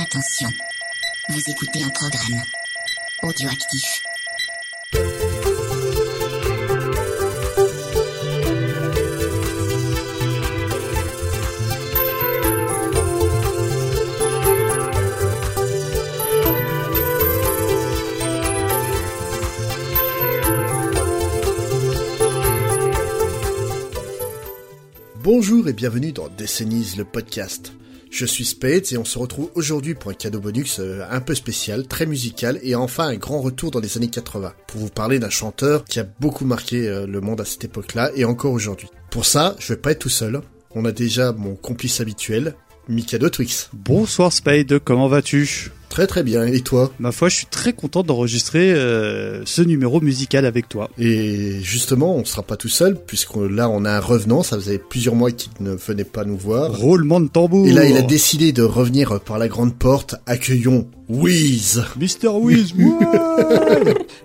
Attention, vous écoutez un programme audioactif. Bonjour et bienvenue dans Décennies, le podcast. Je suis Spades et on se retrouve aujourd'hui pour un cadeau bonus un peu spécial, très musical et enfin un grand retour dans les années 80 pour vous parler d'un chanteur qui a beaucoup marqué le monde à cette époque-là et encore aujourd'hui. Pour ça, je vais pas être tout seul. On a déjà mon complice habituel, Mikadotwix. Bonsoir Spades, comment vas-tu ? Très très bien, et toi ? Ma foi, je suis très content d'enregistrer ce numéro musical avec toi. Et justement, on ne sera pas tout seul, puisque là on a un revenant, ça faisait plusieurs mois qu'il ne venait pas nous voir. Roulement de tambour ! Et là, il a décidé de revenir par la grande porte, accueillons Wizz ! Mister Wizz,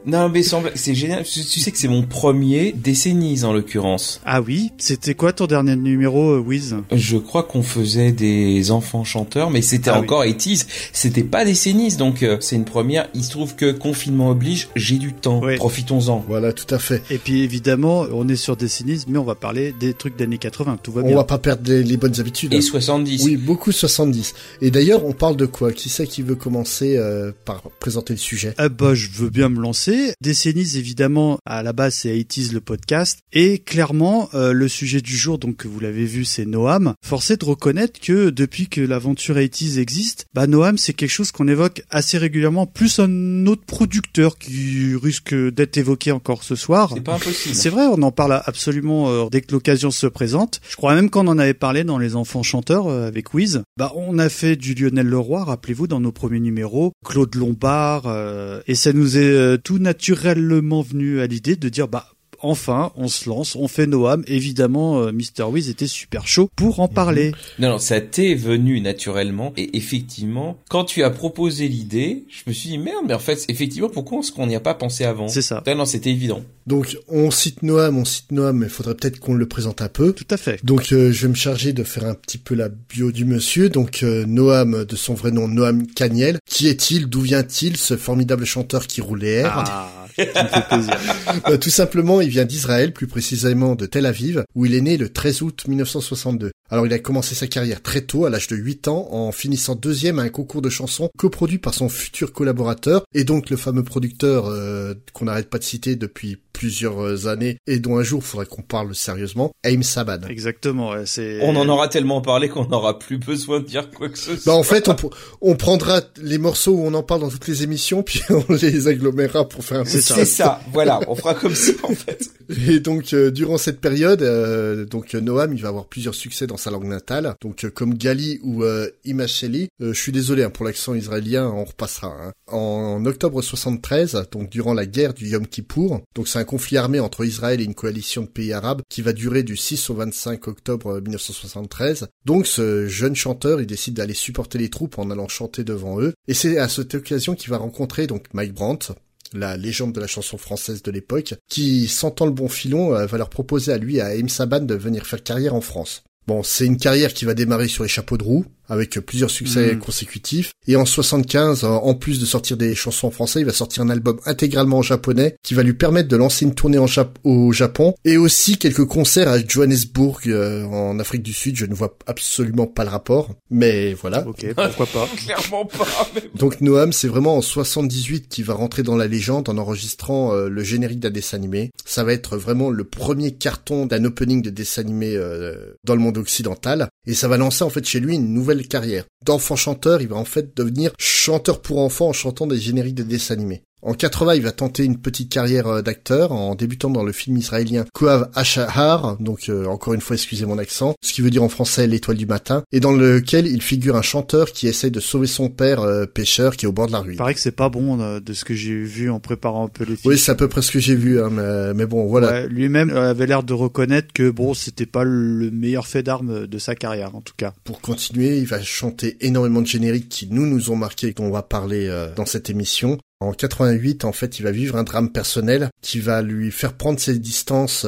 Non mais c'est génial, tu sais que c'est mon premier décennies en l'occurrence. Ah oui ? C'était quoi ton dernier numéro, Wizz ? Je crois qu'on faisait des enfants chanteurs, mais c'était encore 80s, c'était pas des Décennies, donc c'est une première. Il se trouve que confinement oblige, j'ai du temps. Ouais. Profitons-en. Voilà, tout à fait. Et puis évidemment, on est sur Décennies, mais on va parler des trucs d'années 80. Tout va bien. On va pas perdre les bonnes habitudes. Et 70. Oui, beaucoup 70. Et d'ailleurs, on parle de quoi ? Qui c'est qui veut commencer par présenter le sujet ? Ah bah, je veux bien me lancer. Décennies, évidemment, à la base, c'est 80s le podcast. Et clairement, le sujet du jour, donc vous l'avez vu, c'est Noam. Force est de reconnaître que depuis que l'aventure 80s existe, bah Noam, c'est quelque chose qu'on évoque assez régulièrement, plus un autre producteur qui risque d'être évoqué encore ce soir. C'est pas impossible. C'est vrai, on en parle absolument dès que l'occasion se présente. Je crois même qu'on en avait parlé dans Les Enfants Chanteurs avec Wizz. Bah, on a fait du Lionel Leroy, rappelez-vous, dans nos premiers numéros, Claude Lombard, et ça nous est tout naturellement venu à l'idée de dire, bah, enfin, on se lance, on fait Noam. Évidemment, Mister Wizz était super chaud pour en parler. Non, ça t'est venu naturellement. Et effectivement, quand tu as proposé l'idée, je me suis dit, merde, mais en fait, effectivement, pourquoi est-ce qu'on n'y a pas pensé avant ? C'est ça. Non, c'était évident. Donc, on cite Noam, mais il faudrait peut-être qu'on le présente un peu. Tout à fait. Donc, je vais me charger de faire un petit peu la bio du monsieur. Donc, Noam, de son vrai nom, Noam Kaniel. Qui est-il ? D'où vient-il ? Ce formidable chanteur qui roule les airs. Ah, ça me fait plaisir. Tout simplement, il vient d'Israël, plus précisément de Tel Aviv, où il est né le 13 août 1962. Alors il a commencé sa carrière très tôt, à l'âge de 8 ans, en finissant deuxième à un concours de chansons coproduit par son futur collaborateur, et donc le fameux producteur qu'on n'arrête pas de citer depuis plusieurs années, et dont un jour il faudrait qu'on parle sérieusement, Haim Saban. Exactement, c'est... On en aura tellement parlé qu'on n'aura plus besoin de dire quoi que ce soit. Bah en fait, on prendra les morceaux où on en parle dans toutes les émissions, puis on les agglomérera pour faire un peu de ça. C'est ça, voilà, on fera comme ça en fait. Et donc durant cette période, Noam il va avoir plusieurs succès dans sa langue natale, donc comme Gali ou Imacheli. Je suis désolé pour l'accent israélien, on repassera. En octobre 73, donc durant la guerre du Yom Kippour, donc c'est un conflit armé entre Israël et une coalition de pays arabes qui va durer du 6 au 25 octobre 1973. Donc ce jeune chanteur, il décide d'aller supporter les troupes en allant chanter devant eux, et c'est à cette occasion qu'il va rencontrer donc Mike Brant, la légende de la chanson française de l'époque, qui, sentant le bon filon, va leur proposer à Haim Saban, de venir faire carrière en France. Bon, c'est une carrière qui va démarrer sur les chapeaux de roue, avec plusieurs succès consécutifs. Et en 75, en plus de sortir des chansons en français, il va sortir un album intégralement en japonais qui va lui permettre de lancer une tournée au Japon, et aussi quelques concerts à Johannesburg, en Afrique du Sud. Je ne vois absolument pas le rapport, mais voilà. Ok, pourquoi pas. Clairement pas. Mais... Donc Noam, c'est vraiment en 78 qu'il va rentrer dans la légende en enregistrant le générique d'un dessin animé. Ça va être vraiment le premier carton d'un opening de dessin animé dans le monde occidental, et ça va lancer en fait chez lui une nouvelle carrière. D'enfant chanteur, il va en fait devenir chanteur pour enfants en chantant des génériques de dessins animés. En 80, il va tenter une petite carrière d'acteur en débutant dans le film israélien Koav Achahar, donc encore une fois, excusez mon accent, ce qui veut dire en français l'étoile du matin, et dans lequel il figure un chanteur qui essaye de sauver son père pêcheur qui est au bord de la ruine. Il paraît que c'est pas bon de ce que j'ai vu en préparant un peu les films. Oui, c'est à peu près ce que j'ai vu, hein, mais bon, voilà. Ouais, lui-même avait l'air de reconnaître que bon, c'était pas le meilleur fait d'armes de sa carrière, en tout cas. Pour continuer, il va chanter énormément de génériques qui nous ont marqués et dont on va parler dans cette émission. En 88, en fait, il va vivre un drame personnel qui va lui faire prendre ses distances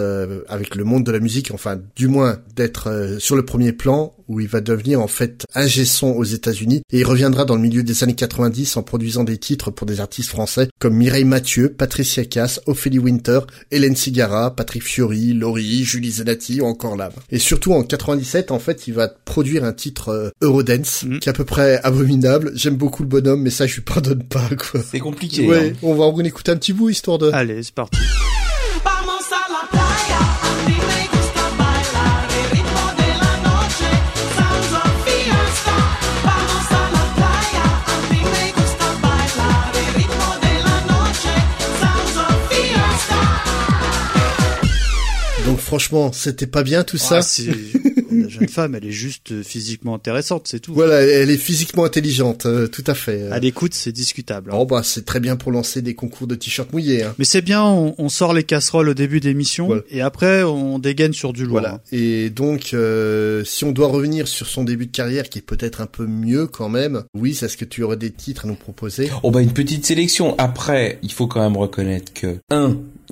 avec le monde de la musique, enfin, du moins, d'être sur le premier plan, où il va devenir, en fait, ingé son aux États-Unis, et il reviendra dans le milieu des années 90 en produisant des titres pour des artistes français comme Mireille Mathieu, Patricia Kaas, Ophélie Winter, Hélène Ségara, Patrick Fiori, Laurie, Julie Zanatti ou encore Lame. Et surtout, en 97, en fait, il va produire un titre Eurodance, qui est à peu près abominable. J'aime beaucoup le bonhomme, mais ça, je lui pardonne pas, quoi. C'est compliqué. Ouais, hein. On va en écouter un petit bout, histoire de... Allez, c'est parti. Donc franchement, c'était pas bien tout ça. C'est... La jeune femme, elle est juste physiquement intéressante, c'est tout. Voilà, elle est physiquement intelligente, tout à fait. À l'écoute, c'est discutable. Hein. Oh bah, c'est très bien pour lancer des concours de t-shirts mouillés. Hein. Mais c'est bien, on sort les casseroles au début d'émission, voilà. Et après, on dégaine sur du lourd. Voilà. Hein. Et donc, si on doit revenir sur son début de carrière, qui est peut-être un peu mieux quand même, oui, est-ce que tu aurais des titres à nous proposer ? Oh bah, une petite sélection. Après, il faut quand même reconnaître que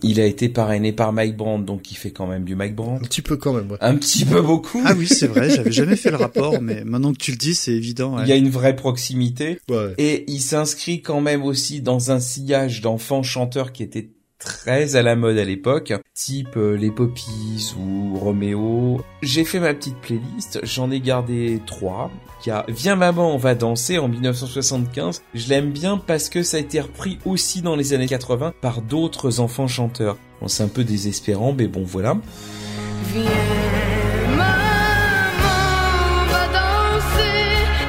il a été parrainé par Mike Brant, donc il fait quand même du Mike Brant. Un petit peu quand même, ouais. Un petit peu beaucoup. Ah oui, c'est vrai, j'avais jamais fait le rapport, mais maintenant que tu le dis, c'est évident. Ouais. Il y a une vraie proximité. Ouais. Et il s'inscrit quand même aussi dans un sillage d'enfants chanteurs qui étaient très à la mode à l'époque, type les Poppies ou Roméo. J'ai fait ma petite playlist, j'en ai gardé 3. Il y a Viens maman on va danser en 1975. Je l'aime bien parce que ça a été repris aussi dans les années 80 par d'autres enfants chanteurs. Bon, c'est un peu désespérant, mais bon voilà. Viens maman on va danser,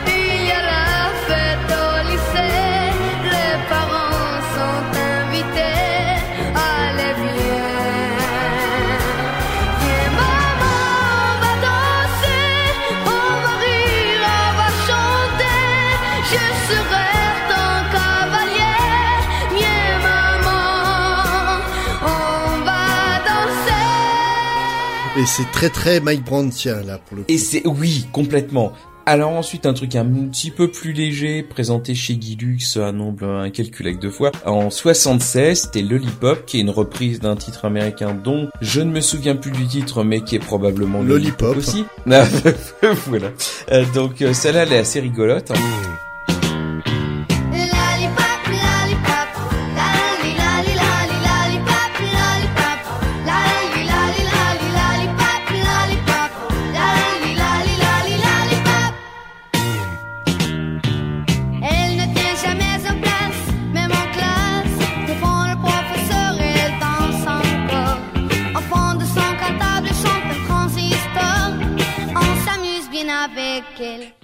il y a la fête au lycée, les parents sont invités. Et c'est très très Mike Brant, tiens, là, pour le coup. Et c'est, oui, complètement. Alors ensuite, un truc un petit peu plus léger, présenté chez Guy Lux, un nombre incalculable de fois. En 76, c'était Lollipop, qui est une reprise d'un titre américain dont je ne me souviens plus du titre, mais qui est probablement Lollipop aussi. Voilà. Donc, celle-là, elle est assez rigolote.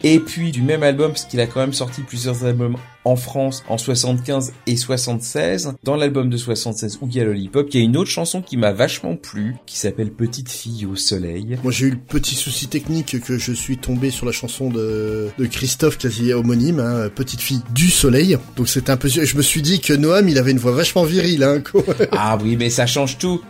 Et puis du même album, parce qu'il a quand même sorti plusieurs albums en France en 75 et 76, dans l'album de 76 où il y a Lollipop, il y a une autre chanson qui m'a vachement plu, qui s'appelle Petite fille au soleil. Moi j'ai eu le petit souci technique que je suis tombé sur la chanson de Christophe, quasi homonyme, hein, Petite fille du soleil, donc c'était un peu... Je me suis dit que Noam, il avait une voix vachement virile, hein, quoi. Ah oui, mais ça change tout.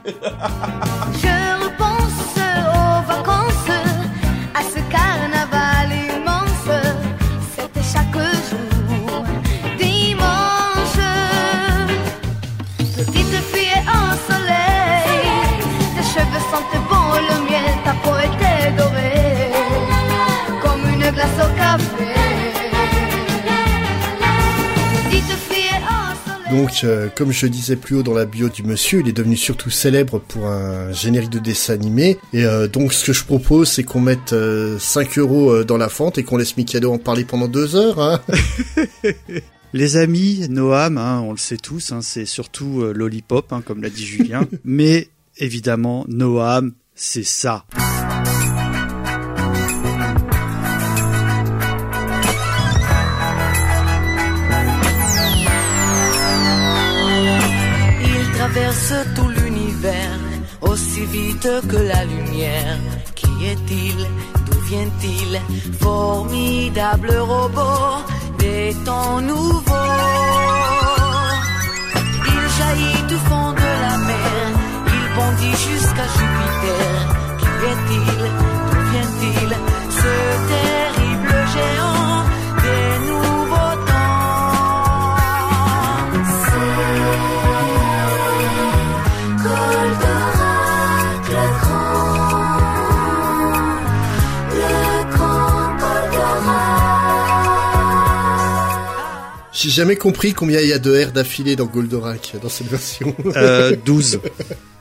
Donc, comme je disais plus haut dans la bio du monsieur, il est devenu surtout célèbre pour un générique de dessin animé. Et donc, ce que je propose, c'est qu'on mette 5€ dans la fente et qu'on laisse Mikado en parler pendant 2 heures. Hein. Les amis, Noam, hein, on le sait tous, hein, c'est surtout Lollipop, hein, comme l'a dit Julien. Mais évidemment, Noam, c'est ça. Traverse tout l'univers, aussi vite que la lumière. Qui est-il? D'où vient-il? Formidable robot, des temps nouveaux. Il jaillit du fond de la mer, il bondit jusqu'à Jupiter. Qui est-il? D'où vient-il? Ce terrible géant des nouveaux temps. J'ai jamais compris combien il y a de R d'affilée dans Goldorak, dans cette version. 12.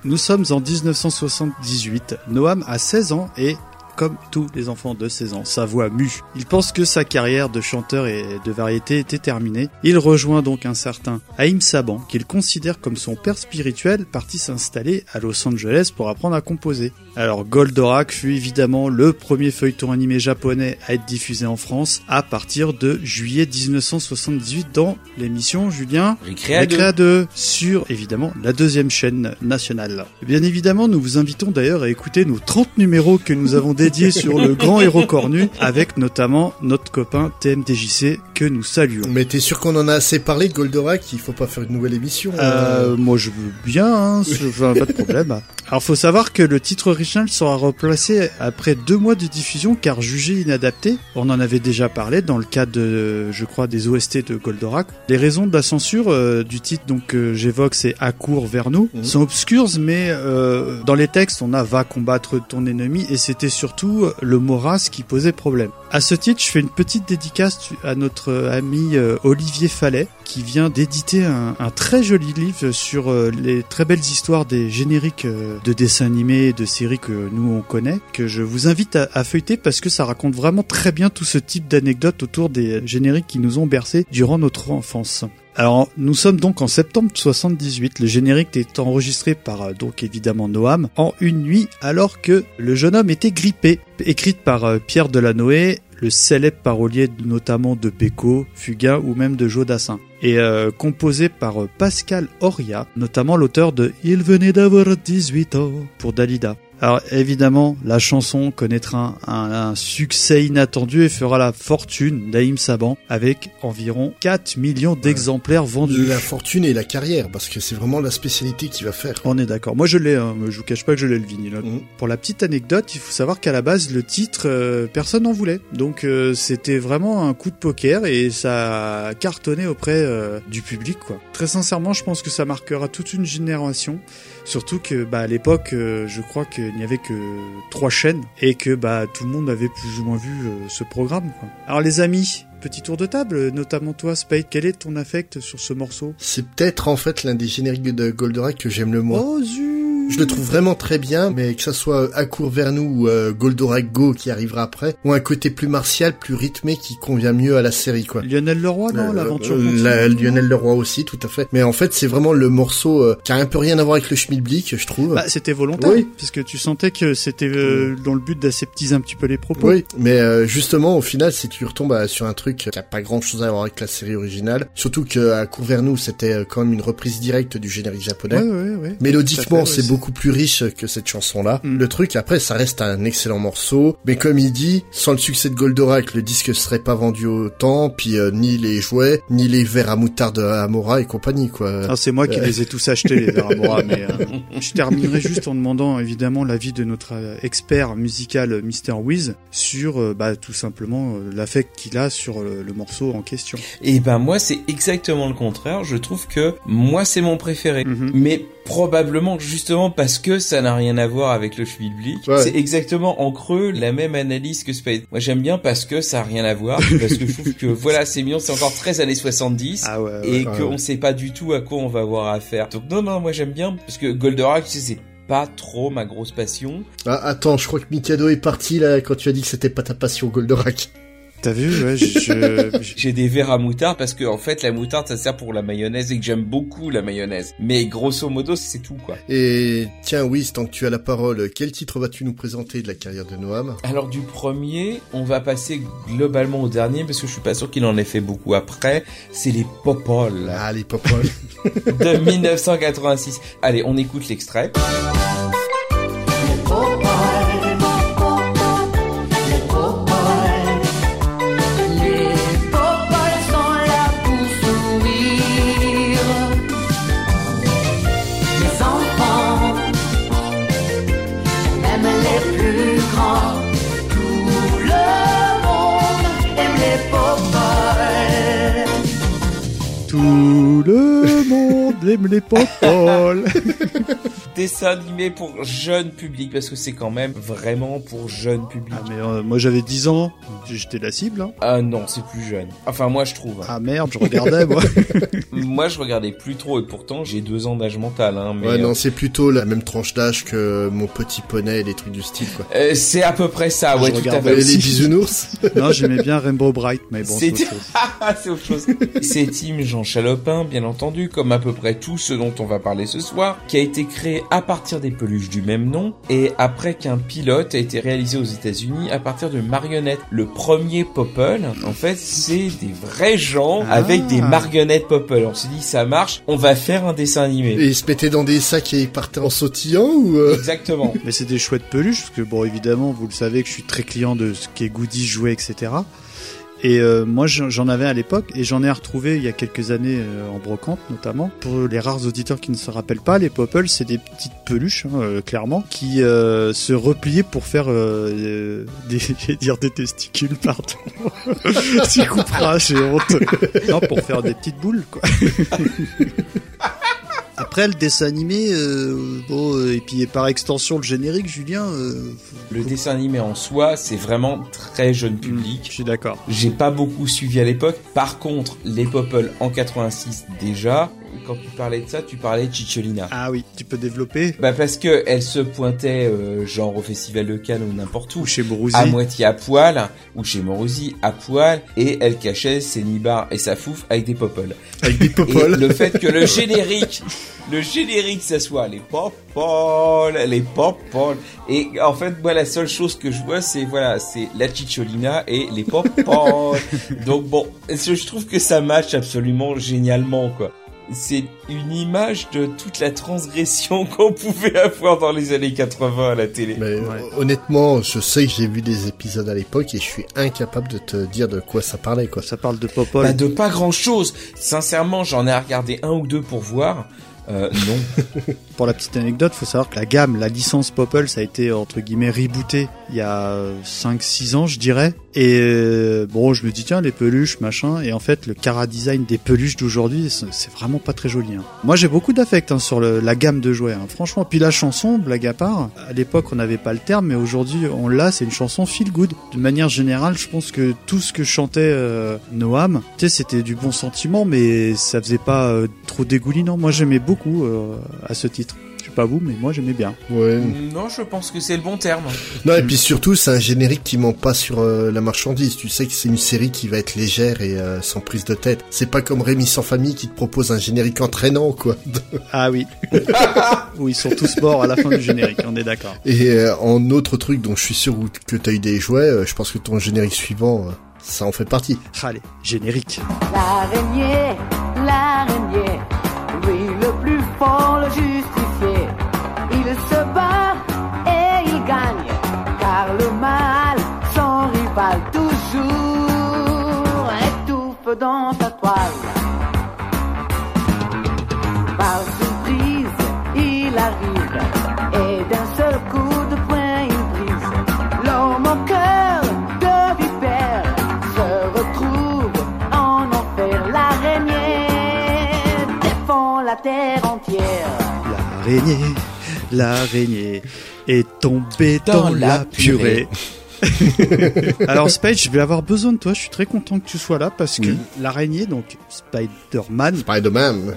Nous sommes en 1978. Noam a 16 ans et, comme tous les enfants de 16 ans, sa voix mue. Il pense que sa carrière de chanteur et de variété était terminée. Il rejoint donc un certain Haim Saban, qu'il considère comme son père spirituel, parti s'installer à Los Angeles pour apprendre à composer. Alors Goldorak fut évidemment le premier feuilleton animé japonais à être diffusé en France à partir de juillet 1978 dans l'émission Julien Récréa 2 sur évidemment la deuxième chaîne nationale. Bien évidemment, nous vous invitons d'ailleurs à écouter nos 30 numéros que nous avons dédiés sur le grand héros cornu avec notamment notre copain TMTJC que nous saluons. Mais t'es sûr qu'on en a assez parlé de Goldorak, il faut pas faire une nouvelle émission. Moi je veux bien, hein, pas de problème. Alors faut savoir que le titre original sera replacé après 2 mois de diffusion car jugé inadapté. On en avait déjà parlé dans le cas de, je crois, des OST de Goldorak. Les raisons de la censure du titre donc j'évoque, c'est à court vers nous, sont obscures, mais dans les textes on a va combattre ton ennemi et c'était surtout le mot race qui posait problème. À ce titre, je fais une petite dédicace à notre ami Olivier Fallet qui vient d'éditer un très joli livre sur les très belles histoires des génériques de dessins animés et de séries que nous on connaît, que je vous invite à feuilleter parce que ça raconte vraiment très bien tout ce type d'anecdotes autour des génériques qui nous ont bercés durant notre enfance. Alors, nous sommes donc en septembre 78. Le générique est enregistré par, donc évidemment, Noam en une nuit alors que le jeune homme était grippé. Écrite par Pierre Delanoë, le célèbre parolier notamment de Péco, Fugain ou même de Joe Dassin. Et composé par Pascal Auriat, notamment l'auteur de « Il venait d'avoir 18 ans » pour Dalida. Alors évidemment, la chanson connaîtra un succès inattendu et fera la fortune d'Haim Saban avec environ 4 millions d'exemplaires vendus. La fortune et la carrière, parce que c'est vraiment la spécialité qu'il va faire. On est d'accord. Moi je l'ai, hein, je vous cache pas que je l'ai le vinyle. Pour la petite anecdote, il faut savoir qu'à la base, le titre, personne n'en voulait. Donc c'était vraiment un coup de poker et ça a cartonné auprès du public, quoi. Très sincèrement, je pense que ça marquera toute une génération. Surtout que, bah, à l'époque, je crois qu'il n'y avait que 3 chaînes et que, bah, tout le monde avait plus ou moins vu ce programme, quoi. Alors, les amis, petit tour de table, notamment toi, Spade, quel est ton affect sur ce morceau? C'est peut-être, en fait, l'un des génériques de Goldorak que j'aime le moins. Oh, je le trouve vraiment très bien, mais que ça soit à court vers nous ou Goldorak Go qui arrivera après, ou un côté plus martial, plus rythmé qui convient mieux à la série, quoi. Lionel Leroy, non, l'aventure. Lionel Leroy aussi, tout à fait. Mais en fait, c'est vraiment le morceau qui a un peu rien à voir avec le schmilblick, je trouve. Bah, c'était volontaire, oui. Puisque tu sentais que c'était dans le but d'aseptiser un petit peu les propos. Oui, mais justement, au final, si tu retombes sur un truc qui a pas grand-chose à voir avec la série originale, surtout que à court vers nous, c'était quand même une reprise directe du générique japonais. Ouais. Mélodiquement, c'est beaucoup plus riche que cette chanson-là. Le truc, après, ça reste un excellent morceau, mais comme il dit, sans le succès de Goldorak, le disque serait pas vendu autant, puis ni les jouets, ni les verres à moutarde à Amora et compagnie, quoi. Ah, c'est moi qui les ai tous achetés, les verres à Amora, mais je terminerai juste en demandant, évidemment, l'avis de notre expert musical Mister Wizz sur, tout simplement, l'affect qu'il a sur le morceau en question. Et ben, moi, c'est exactement le contraire. Je trouve que, moi, c'est mon préféré. Mais probablement, justement, parce que ça n'a rien à voir avec le schmilblick. Ouais. C'est exactement en creux la même analyse que Spade. Moi j'aime bien parce que ça n'a rien à voir, parce que je trouve que voilà, c'est mignon, c'est encore très années 70 on sait pas du tout à quoi on va avoir affaire. Donc non, moi j'aime bien parce que Goldorak, tu sais, c'est pas trop ma grosse passion. Ah, attends, je crois que Mikado est parti là quand tu as dit que c'était pas ta passion Goldorak. T'as vu, ouais, j'ai des verres à moutarde parce que, en fait, la moutarde, ça sert pour la mayonnaise et que j'aime beaucoup la mayonnaise. Mais grosso modo, c'est tout, quoi. Et, tiens, Wiz, tant que tu as la parole, quel titre vas-tu nous présenter de la carrière de Noam? Alors, du premier, on va passer globalement au dernier parce que je suis pas sûr qu'il en ait fait beaucoup après. C'est les Popoles. Ah, les Popoles. De 1986. Allez, on écoute l'extrait. Tout le monde aime les Popoles. dessin animé pour jeune public, parce que c'est quand même vraiment pour jeune public. Ah mais moi j'avais 10 ans, j'étais la cible. Hein. Ah non, c'est plus jeune. Enfin moi je trouve. Hein. Ah merde, je regardais moi. Moi je regardais plus trop et pourtant j'ai 2 ans d'âge mental. Hein, mais ouais non, c'est plutôt la même tranche d'âge que Mon Petit Poney et des trucs du style quoi. C'est à peu près ça, ouais, tout à fait. Les bisounours. Non, j'aimais bien Rainbow Bright, mais bon c'est autre chose. C'est autre chose. C'est Team Jean Chalopin, bien entendu, comme à peu près tout ce dont on va parler ce soir, qui a été créé à partir des peluches du même nom et après qu'un pilote a été réalisé aux États-Unis à partir de marionnettes. Le premier Popple, en fait, c'est des vrais gens avec des marionnettes Popple. On s'est dit, ça marche, on va faire un dessin animé. Et ils se mettaient dans des sacs et ils partaient en sautillant ou Exactement. Mais c'est des chouettes peluches, parce que bon, évidemment, vous le savez que je suis très client de ce qui est goodies, jouets, etc. Et moi j'en avais à l'époque et j'en ai retrouvé il y a quelques années en brocante notamment. Pour les rares auditeurs qui ne se rappellent pas, les Popple c'est des petites peluches hein, clairement qui se repliaient pour faire des testicules pardon. Tu couperas, j'ai honte. Non, pour faire des petites boules quoi. Après le dessin animé, et puis par extension le générique, Julien. Le dessin animé en soi, c'est vraiment très jeune public. Je suis d'accord. J'ai pas beaucoup suivi à l'époque. Par contre, les Popple en 86 déjà. Quand tu parlais de ça, tu parlais de Cicciolina. Ah oui, tu peux développer. Bah parce que elle se pointait genre au Festival de Cannes ou n'importe où, ou chez Morosi, à moitié à poil, ou chez Morosi à poil, et elle cachait ses nibards et sa fouf avec des Popple. Avec des Popple. Et le fait que le générique, ça soit les Popple. Et en fait, moi, la seule chose que je vois, c'est la Cicciolina et les Popple. Donc bon, je trouve que ça match absolument génialement, quoi. C'est une image de toute la transgression qu'on pouvait avoir dans les années 80 à la télé. Mais ouais. Honnêtement, je sais que j'ai vu des épisodes à l'époque et je suis incapable de te dire de quoi ça parlait, quoi. Ça parle de Popole. Bah, de pas grand chose. Sincèrement, j'en ai regardé 1 ou 2 pour voir. Non. Pour la petite anecdote, faut savoir que la licence Popple, ça a été, entre guillemets, rebootée il y a 5-6 ans, je dirais. Et bon, je me dis, tiens, les peluches, machin. Et en fait, le chara-design des peluches d'aujourd'hui, c'est vraiment pas très joli. Hein. Moi, j'ai beaucoup d'affect sur la gamme de jouets. Hein. Franchement, puis la chanson, blague à part, à l'époque, on n'avait pas le terme, mais aujourd'hui, on l'a, c'est une chanson feel good. De manière générale, je pense que tout ce que chantait Noam, tu sais, c'était du bon sentiment, mais ça faisait pas trop dégoulinant. Moi, j'aimais beaucoup à ce titre. Je sais pas vous, mais moi j'aimais bien. Ouais. Non, je pense que c'est le bon terme. Non, et puis surtout, c'est un générique qui ment pas sur la marchandise. Tu sais que c'est une série qui va être légère et sans prise de tête. C'est pas comme Rémi sans famille qui te propose un générique entraînant, quoi. Ah oui. Où ils sont tous morts à la fin du générique, on est d'accord. Et en autre truc dont je suis sûr que t'as eu des jouets, je pense que ton générique suivant, ça en fait partie. Allez, générique. L'araignée. Le plus fort, le justicier, il se bat et il gagne, car le mal, son rival, toujours étouffe dans sa toile. Par surprise, il arrive, et d'un seul coup de poing, il brise. L'homme en cœur de vipère se retrouve en enfer. L'araignée défend la terre entière. L'araignée est tombée dans la purée. Alors Spade, je vais avoir besoin de toi. Je suis très content que tu sois là parce que l'araignée, donc Spider-Man.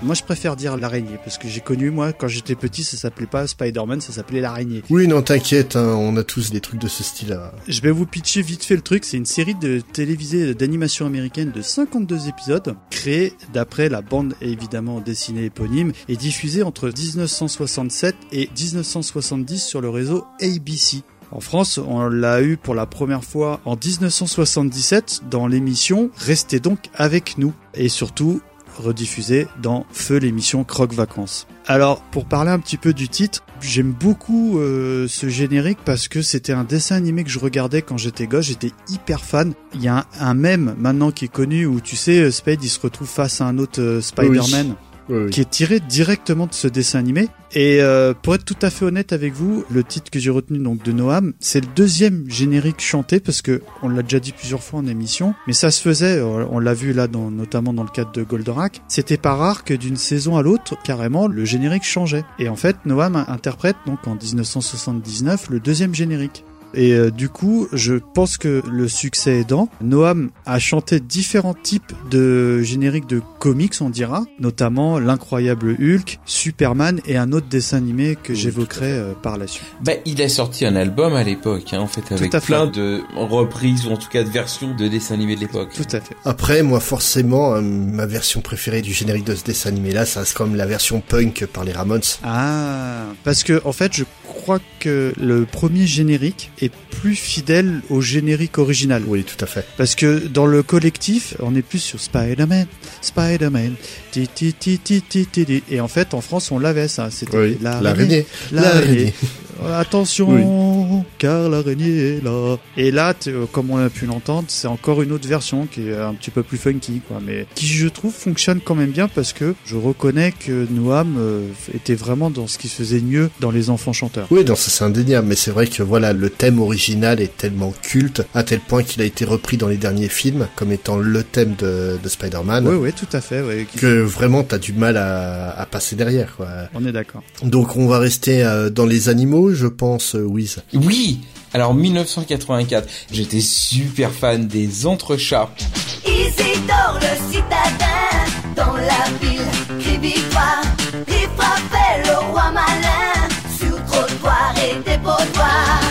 Moi, je préfère dire l'araignée parce que j'ai connu moi quand j'étais petit, ça s'appelait pas Spider-Man, ça s'appelait l'araignée. Oui, non, t'inquiète, hein, on a tous des trucs de ce style-là. Je vais vous pitcher vite fait le truc. C'est une série de télévisée d'animation américaine de 52 épisodes créée d'après la bande évidemment dessinée éponyme et diffusée entre 1967 et 1970 sur le réseau ABC. En France, on l'a eu pour la première fois en 1977 dans l'émission « Restez donc avec nous » et surtout rediffusée dans Feu l'émission Croque Vacances. Alors, pour parler un petit peu du titre, j'aime beaucoup ce générique parce que c'était un dessin animé que je regardais quand j'étais gosse, j'étais hyper fan. Il y a un mème maintenant qui est connu où tu sais, Spade il se retrouve face à un autre Spider-Man. Oui. oui. Qui est tiré directement de ce dessin animé. Et pour être tout à fait honnête avec vous, le titre que j'ai retenu donc de Noam, c'est le deuxième générique chanté, parce que on l'a déjà dit plusieurs fois en émission, mais ça se faisait, on l'a vu là dans, notamment dans le cadre de Goldorak, c'était pas rare que d'une saison à l'autre, carrément, le générique changeait. Et en fait, Noam interprète donc en 1979 le deuxième générique. Et du coup, je pense que le succès aidant, Noam a chanté différents types de génériques de comics, on dira, notamment l'incroyable Hulk, Superman et un autre dessin animé que j'évoquerai par la suite. Bah, il a sorti un album à l'époque, hein, en fait, avec plein de reprises ou en tout cas de versions de dessins animés de l'époque. Tout à fait. Après, moi, forcément, ma version préférée du générique de ce dessin animé-là, ça reste comme la version punk par les Ramones. Ah, parce que en fait, je crois que le premier générique est plus fidèle au générique original. Oui, tout à fait. Parce que dans le collectif, on est plus sur Spider-Man, Spider-Man, ti ti ti ti ti ti. Et en fait, en France, on l'avait ça. C'était oui, l'araignée, l'araignée. Attention, oui. Car l'araignée est là. Et là, comme on a pu l'entendre, c'est encore une autre version qui est un petit peu plus funky, quoi. Mais qui, je trouve, fonctionne quand même bien, parce que je reconnais que Noam était vraiment dans ce qui se faisait mieux dans les enfants chanteurs. Oui, non, ça c'est indéniable. Mais c'est vrai que voilà, le thème original est tellement culte, à tel point qu'il a été repris dans les derniers films comme étant le thème de Spider-Man. Oui, oui, tout à fait. Oui. Que vraiment, t'as du mal à passer derrière, quoi. On est d'accord. Donc, on va rester dans les animaux. Je pense, Wizz. Oui. Alors 1984, j'étais super fan des entrechats. Isidore le citadin, dans la ville, crie victoire, il frappait le roi malin, sur trottoir et dépotoir.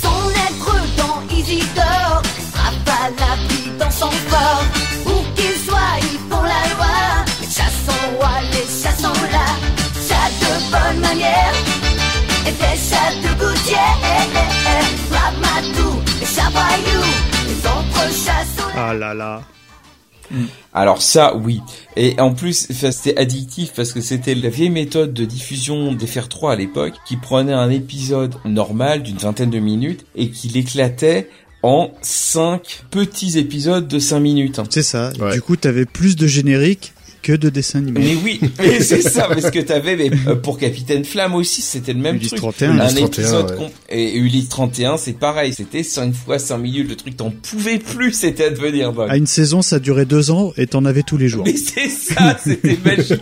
Son être dans Isidore, frappa la vie dans son corps, où qu'il soit, ils font la loi. Bonne manière, et des chats de gouttière, Ramatou, les chats voyous, les entrechats sont... Ah là là. Alors ça, oui. Et en plus, c'était addictif parce que c'était la vieille méthode de diffusion des FR3 à l'époque, qui prenait un épisode normal d'une 20 minutes et qui l'éclatait en 5 petits épisodes de 5 minutes. C'est ça. Ouais. Du coup, t'avais plus de génériques que de dessins animés. Mais oui, mais c'est ça, parce que t'avais, mais pour Capitaine Flamme aussi, c'était le même Ulysse truc. 31, un épisode 31, ouais. Et Ulysse 31, c'est pareil, c'était 5 fois 5 minutes, le truc, t'en pouvais plus, c'était à devenir dingue. À une saison, ça durait 2 ans, et t'en avais tous les jours. Mais c'est ça, c'était magique.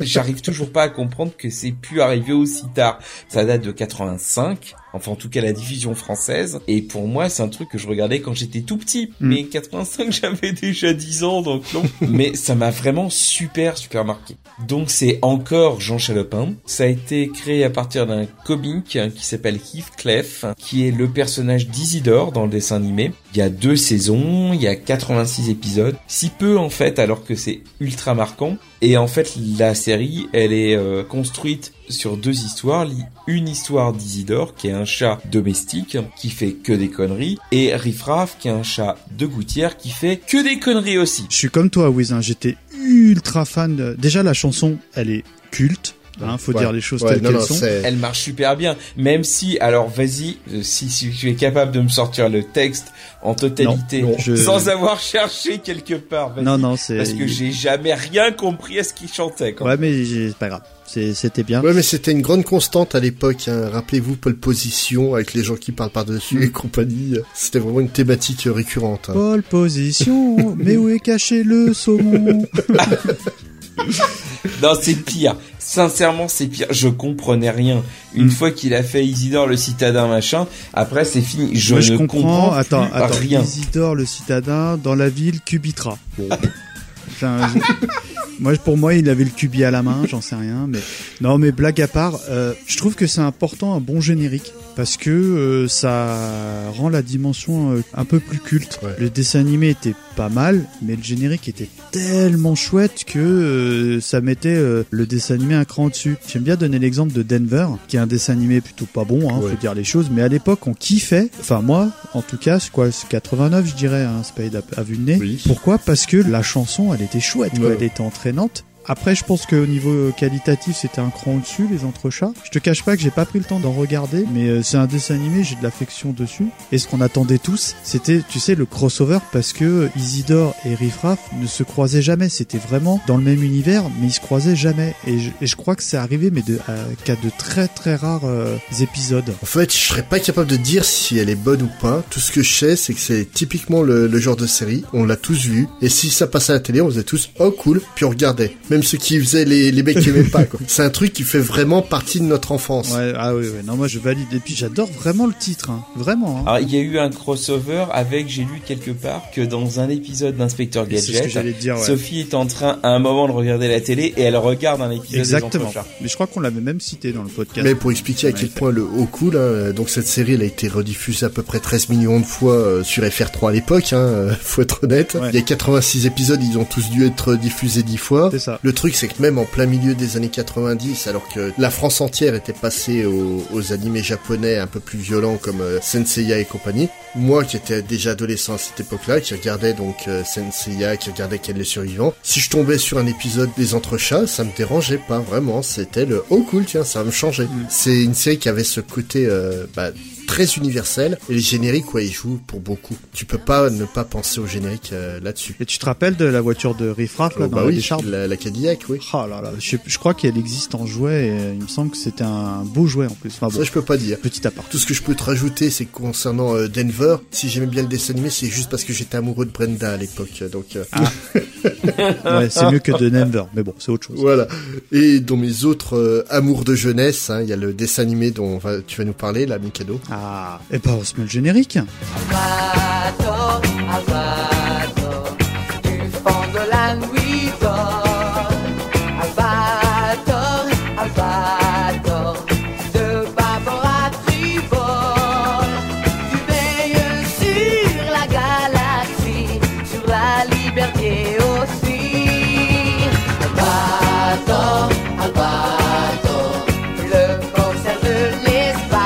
J'arrive toujours pas à comprendre que c'est pu arriver aussi tard. Ça date de 85. Enfin, en tout cas, la diffusion française. Et pour moi, c'est un truc que je regardais quand j'étais tout petit. Mais 85, j'avais déjà 10 ans, donc non. Mais ça m'a vraiment super marqué. Donc, c'est encore Jean Chalopin. Ça a été créé à partir d'un comic qui s'appelle Heath Clef, qui est le personnage d'Isidore dans le dessin animé. Il y a 2 saisons, il y a 86 épisodes. Si peu, en fait, alors que c'est ultra marquant. Et en fait, la série, elle est construite sur 2 histoires. Une histoire d'Isidore, qui est un chat domestique, qui fait que des conneries, et Riff Raff, qui est un chat de gouttière, qui fait que des conneries aussi. Je suis comme toi, Wizz, hein, j'étais ultra fan. Déjà, la chanson, elle est culte. Hein, faut dire les choses telles qu'elles sont. C'est... Elle marche super bien, même si, alors vas-y, si tu es capable de me sortir le texte en totalité, sans avoir cherché quelque part, vas-y. Non, c'est... Parce que j'ai jamais rien compris à ce qu'il chantait. Quoi. Ouais, mais c'est pas grave. C'était bien. Ouais, mais c'était une grande constante à l'époque, hein. Rappelez-vous Paul Position avec les gens qui parlent par-dessus et compagnie. C'était vraiment une thématique récurrente. Hein. Paul Position, mais où est caché le saumon? Non, c'est pire. Sincèrement, c'est pire. Je comprenais rien. Une fois qu'il a fait Isidore le citadin, machin, après, c'est fini. Je ne comprends attends, rien. Isidore le citadin dans la ville Cubitra. Enfin, moi, pour moi, il avait le cubi à la main, j'en sais rien. Mais non, mais blague à part, je trouve que c'est important un bon générique parce que ça rend la dimension un peu plus culte. Ouais. Le dessin animé était pas mal, mais le générique était tellement chouette que ça mettait le dessin animé un cran au-dessus. J'aime bien donner l'exemple de Denver, qui est un dessin animé plutôt pas bon, hein, faut dire les choses. Mais à l'époque, on kiffait. Enfin, moi, en tout cas, c'est 89, je dirais. Hein, Spade a vu le nez. Oui. Pourquoi ? Parce que la chanson, elle était chouette, quoi. Elle était entraînante. Après, je pense qu'au niveau qualitatif, c'était un cran au-dessus, les entrechats. Je te cache pas que j'ai pas pris le temps d'en regarder, mais c'est un dessin animé, j'ai de l'affection dessus. Et ce qu'on attendait tous, c'était, tu sais, le crossover, parce que Isidore et Riff Raff ne se croisaient jamais. C'était vraiment dans le même univers, mais ils se croisaient jamais. Et je crois que c'est arrivé, mais qu'à de très très rares épisodes. En fait, je serais pas capable de dire si elle est bonne ou pas. Tout ce que je sais, c'est que c'est typiquement le genre de série. On l'a tous vu. Et si ça passait à la télé, on faisait tous « Oh cool !» Puis on regardait. Même ceux qui faisaient les mecs qui aimaient pas, quoi. C'est un truc qui fait vraiment partie de notre enfance. Ouais, ah oui, ouais. Non, moi je valide. Et puis j'adore vraiment le titre, hein. Vraiment, hein. Alors, il y a eu un crossover avec, j'ai lu quelque part, que dans un épisode d'Inspecteur Gadget, c'est ce que j'allais te dire, ouais. Sophie est en train, à un moment, de regarder la télé et elle regarde un épisode. Exactement. Mais je crois qu'on l'avait même cité dans le podcast. Mais pour expliquer à quel point le haut cool, hein, donc cette série, elle a été rediffusée à peu près 13 millions de fois sur FR3 à l'époque, hein, faut être honnête. Ouais. Il y a 86 épisodes, ils ont tous dû être diffusés 10 fois. C'est ça. Le truc, c'est que même en plein milieu des années 90, alors que la France entière était passée aux animés japonais un peu plus violents comme Senseiya et compagnie, moi qui étais déjà adolescent à cette époque-là, qui regardais donc Senseiya, qui regardais Ken le Survivant, si je tombais sur un épisode des Entrechats, ça me dérangeait pas vraiment, c'était le « Oh cool, tiens, ça va me changer ». C'est une série qui avait ce côté très universel, et les génériques, ouais, ils jouent pour beaucoup. Tu peux pas ne pas penser aux génériques là-dessus. Et tu te rappelles de la voiture de Riff Raff, là, dans la décharge? La Cadillac, oui. Ah là là, je crois qu'elle existe en jouet, et il me semble que c'était un beau jouet en plus. Enfin, bon, ça, je peux pas dire. Petit appart. Tout ce que je peux te rajouter, c'est concernant Denver, si j'aimais bien le dessin animé, c'est juste parce que j'étais amoureux de Brenda à l'époque, donc... ouais, c'est mieux que de Denver, mais bon, c'est autre chose. Voilà. Et dans mes autres amours de jeunesse, hein, y a le dessin animé dont tu vas nous parler, là, Mikado. Ah, et ben on se met le générique. Avado, du fond de la nuit d'or. Avado, de bâbord à tribord. Tu veilles sur la galaxie, sur la liberté aussi. Avado, le concert de l'espace.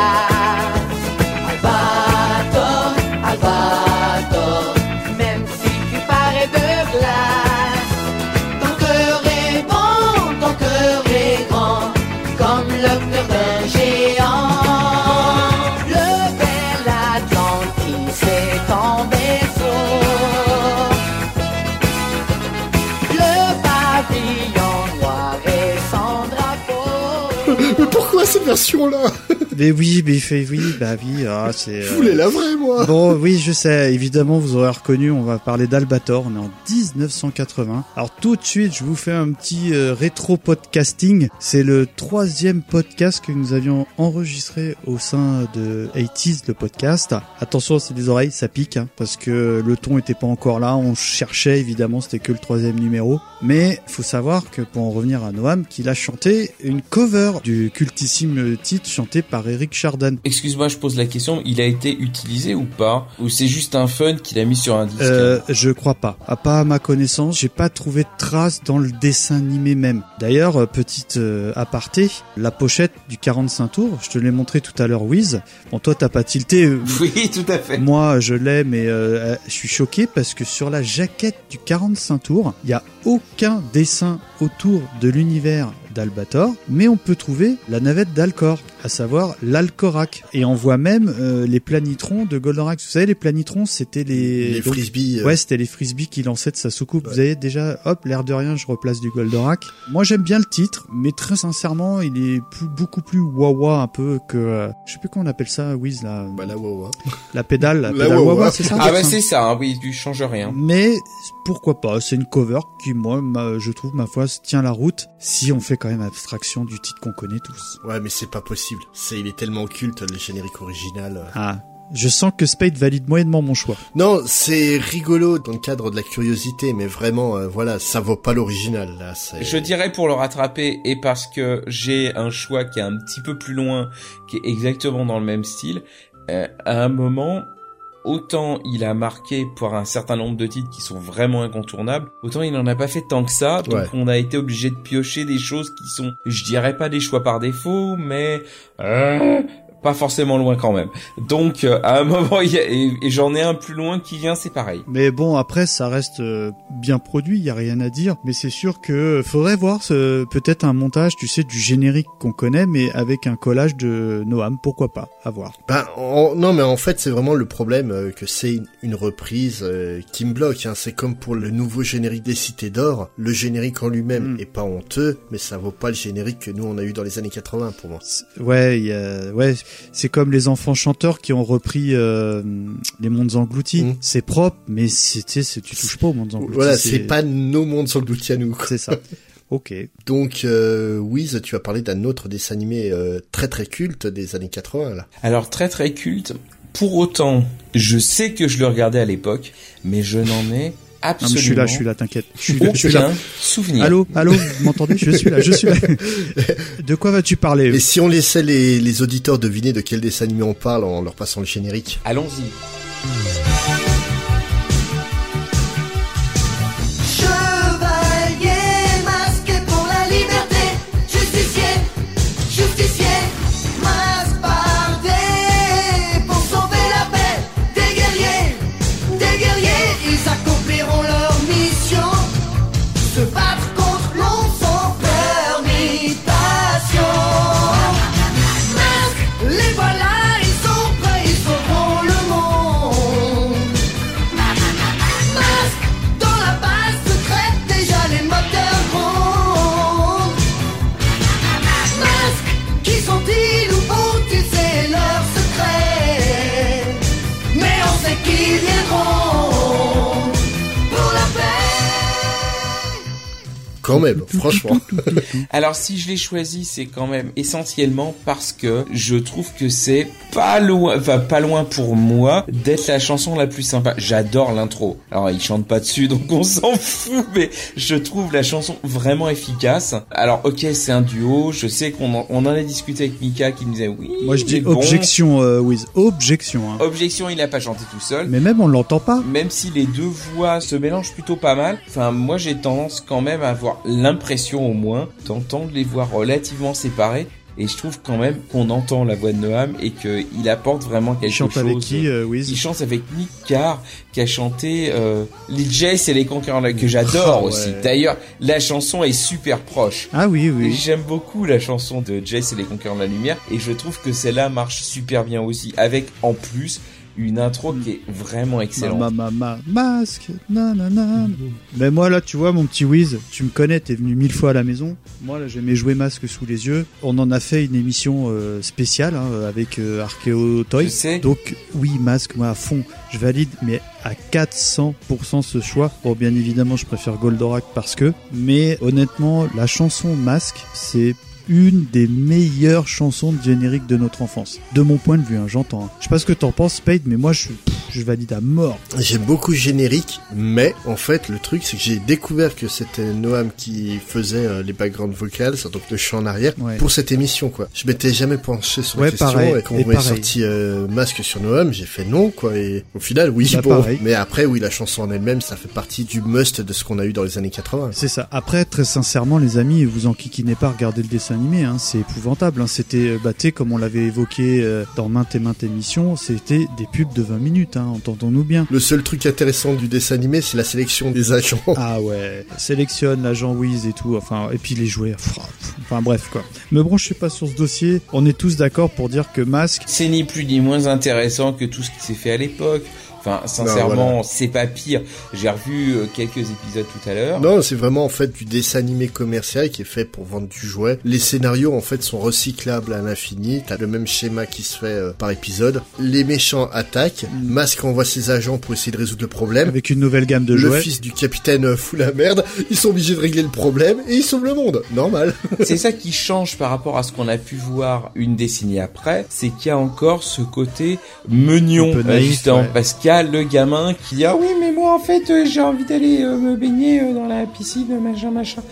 Cette version là. Mais oui, je voulais la vraie, moi. Bon, oui, je sais, évidemment vous aurez reconnu, on va parler d'Albator, on est en 1980. Alors tout de suite, je vous fais un petit rétro-podcasting. C'est le 3e podcast que nous avions enregistré au sein de 80s, le podcast. Attention, c'est des oreilles, ça pique, hein, parce que le ton était pas encore là, on cherchait, évidemment, c'était que le 3e numéro. Mais faut savoir que, pour en revenir à Noam, qu'il a chanté une cover du cultissime titre chanté par Eric Chardin. Excuse-moi, je pose la question, il a été utilisé ou pas? Ou c'est juste un fun qu'il a mis sur un disque? Je crois pas. Pas à ma connaissance, j'ai pas trouvé de traces dans le dessin animé même. D'ailleurs, petite aparté, la pochette du 45 tours, je te l'ai montré tout à l'heure, Wiz. Bon, toi, t'as pas tilté. Oui, tout à fait. Moi, je l'ai, mais je suis choqué parce que sur la jaquette du 45 tours, il y a aucun dessin autour de l'univers d'Albator, mais on peut trouver la navette d'Alcor, à savoir l'Alcorac, et on voit même les planitrons de Goldorax. Vous savez, les planitrons, c'était les frisbees. Ouais, c'était les frisbees qui lançaient de sa soucoupe. Ouais. Vous avez déjà, hop, l'air de rien, je replace du Goldorak. Moi, j'aime bien le titre, mais très sincèrement, il est beaucoup plus wawa un peu que je sais plus comment on appelle ça, Wiz, là. Bah la wawa. La pédale wawa, c'est ça. Ah bah c'est ça, hein, oui, tu changes rien. Mais pourquoi pas, c'est une cover qui, moi, je trouve, ma foi, tient la route si on fait quand même abstraction du titre qu'on connaît tous. Ouais, mais c'est pas possible. Il est tellement culte, le générique original. Ah. Je sens que Spade valide moyennement mon choix. Non, c'est rigolo dans le cadre de la curiosité, mais vraiment, voilà, ça vaut pas l'original, là. Je dirais, pour le rattraper, et parce que j'ai un choix qui est un petit peu plus loin, qui est exactement dans le même style, à un moment... Autant il a marqué pour un certain nombre de titres qui sont vraiment incontournables, autant il n'en a pas fait tant que ça, donc ouais. On a été obligé de piocher des choses qui sont, je dirais pas des choix par défaut, mais pas forcément loin quand même. Donc à un moment il y a, et j'en ai un plus loin qui vient, c'est pareil. Mais bon, après ça reste bien produit, il y a rien à dire, mais c'est sûr que faudrait voir peut-être un montage, tu sais, du générique qu'on connaît mais avec un collage de Noam, pourquoi pas, à voir. Bah non, mais en fait, c'est vraiment le problème que c'est une reprise qui me bloque, hein, c'est comme pour le nouveau générique des Cités d'Or, le générique en lui-même est pas honteux, mais ça vaut pas le générique que nous on a eu dans les années 80 pour moi. Ouais, c'est comme les enfants chanteurs qui ont repris les mondes engloutis. C'est propre, mais tu touches pas aux mondes engloutis. Voilà, c'est pas nos mondes engloutis à nous. C'est ça. Ok. Donc, Wizz, tu as parlé d'un autre dessin animé très très culte des années 80 là. Alors très très culte. Pour autant, je sais que je le regardais à l'époque, mais je n'en ai absolument. Non, je suis là, t'inquiète. Je suis là. Souvenir. Allô, vous m'entendez? Je suis là. De quoi vas-tu parler? Et si on laissait les auditeurs deviner de quel dessin animé on parle en leur passant le générique? Allons-y. Quand même, franchement. Alors si je l'ai choisi, c'est quand même essentiellement parce que je trouve que c'est pas loin pour moi d'être la chanson la plus sympa. J'adore l'intro. Alors ils chantent pas dessus, donc on s'en fout, mais je trouve la chanson vraiment efficace. Alors ok, c'est un duo, je sais qu'on en a discuté avec Mika qui me disait oui. Moi je dis bon. Objection, Wizz. Objection. Hein. Objection, il a pas chanté tout seul. Mais même on l'entend pas. Même si les deux voix se mélangent plutôt pas mal, enfin moi j'ai tendance quand même à avoir l'impression au moins d'entendre les voix relativement séparées, et je trouve quand même qu'on entend la voix de Noam et qu'il apporte vraiment quelque chose. Il chante avec qui, Wizz? Il chante avec Nick Carr qui a chanté les Jays et les Conquérants, que j'adore aussi. D'ailleurs, la chanson est super proche. Ah oui. Et j'aime beaucoup la chanson de Jays et les Conquérants de la Lumière, et je trouve que celle-là marche super bien aussi, avec en plus une intro qui est vraiment excellente. Masque, nanana. Mais moi là, tu vois, mon petit Wizz, tu me connais, t'es venu 1000 fois à la maison. Moi là, j'aimais jouer Masque sous les yeux. On en a fait une émission spéciale avec Archeo Toy. Donc oui, Masque, moi à fond, je valide, mais à 400% ce choix. Bon, bien évidemment, je préfère Goldorak mais honnêtement, la chanson Masque, c'est une des meilleures chansons de générique de notre enfance. De mon point de vue, j'entends. Je sais pas ce que t'en penses, Spade, mais moi, je valide à mort. J'aime beaucoup le générique, mais en fait, le truc, c'est que j'ai découvert que c'était Noam qui faisait les background vocals, donc le chant en arrière, pour cette émission, quoi. Je m'étais jamais penché sur la question, pareil, et quand on est sorti Masque sur Noam, j'ai fait non, quoi, et au final, oui, bon. Mais après, oui, la chanson en elle-même, ça fait partie du must de ce qu'on a eu dans les années 80. C'est ça. Après, très sincèrement, les amis, vous en enquiquinez pas, regardez le dessin animé, c'est épouvantable. C'était batté, comme on l'avait évoqué dans maintes émissions, c'était des pubs de 20 minutes, entendons-nous bien. Le seul truc intéressant du dessin animé, c'est la sélection des agents. Ah ouais, sélectionne l'agent Wizz et tout, et puis les joueurs. Enfin bref, quoi. Me branchez pas sur ce dossier, on est tous d'accord pour dire que Masque, c'est ni plus ni moins intéressant que tout ce qui s'est fait à l'époque. Enfin, sincèrement, C'est pas pire. J'ai revu quelques épisodes tout à l'heure. Non, c'est vraiment, en fait, du dessin animé commercial qui est fait pour vendre du jouet. Les scénarios, en fait, sont recyclables à l'infini. T'as le même schéma qui se fait par épisode. Les méchants attaquent. Masque envoie ses agents pour essayer de résoudre le problème. Avec une nouvelle gamme de jouets. Le fils du capitaine fout la merde. Ils sont obligés de régler le problème et ils sauvent le monde. Normal. C'est ça qui change par rapport à ce qu'on a pu voir une décennie après. C'est qu'il y a encore ce côté mignon. Parce qu'il y a le gamin qui dit « Ah oui, mais moi, en fait, j'ai envie d'aller me baigner dans la piscine, machin. »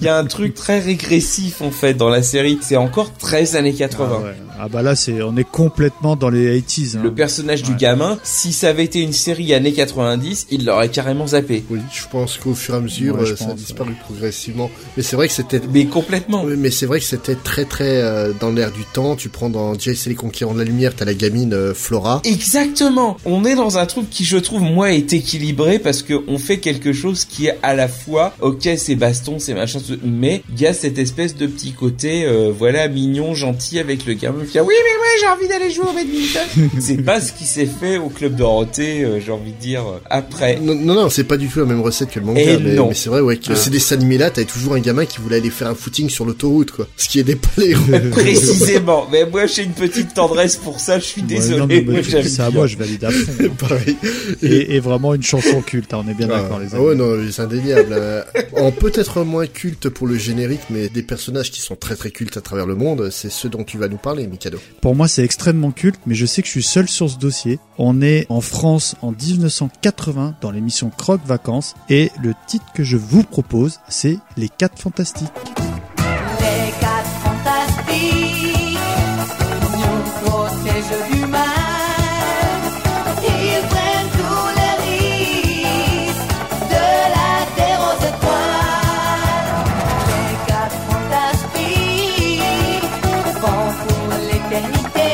Il y a un truc très régressif, en fait, dans la série. C'est encore très années 80. Ah ouais. Ah bah là, on est complètement dans les 80s. Hein. Le personnage du gamin, si ça avait été une série années 90, il l'aurait carrément zappé. Oui, je pense qu'au fur et à mesure, ça a disparu progressivement. Mais c'est vrai que c'était... Mais complètement. Oui, mais c'est vrai que c'était très très dans l'air du temps. Tu prends dans Jay et les Conquérants de la Lumière, t'as la gamine Flora. Exactement. On est dans un truc qui, je trouve, moi, est équilibré parce qu'on fait quelque chose qui est à la fois, ok, c'est baston, c'est machin, mais il y a cette espèce de petit côté, voilà, mignon, gentil avec le gamin qui a, oui, mais ouais, j'ai envie d'aller jouer au badminton. C'est pas ce qui s'est fait au club Dorothée, j'ai envie de dire, après. Non, c'est pas du tout la même recette que le manga, mais c'est vrai, ouais, que ces dessins animés là, t'avais toujours un gamin qui voulait aller faire un footing sur l'autoroute, quoi. Ce qui aidait pas les roues. Précisément. Mais moi, j'ai une petite tendresse pour ça, je suis désolé. Non, mais moi, j'aime ça, moi, je valide à fond. Pareil. Et vraiment une chanson culte, hein, on est bien d'accord, les amis. Ouais, non, c'est indéniable. En peut-être moins culte pour le générique, mais des personnages qui sont très très cultes à travers le monde, c'est ceux dont tu vas nous parler, Mikado. Pour moi, c'est extrêmement culte, mais je sais que je suis seul sur ce dossier. On est en France en 1980 dans l'émission Croque Vacances, et le titre que je vous propose, c'est Les 4 Fantastiques. Les 4 Fantastiques nous protègent du mal. Ils prennent tous les risques de la terre aux étoiles. Les 4 Fantastiques vont pour l'éternité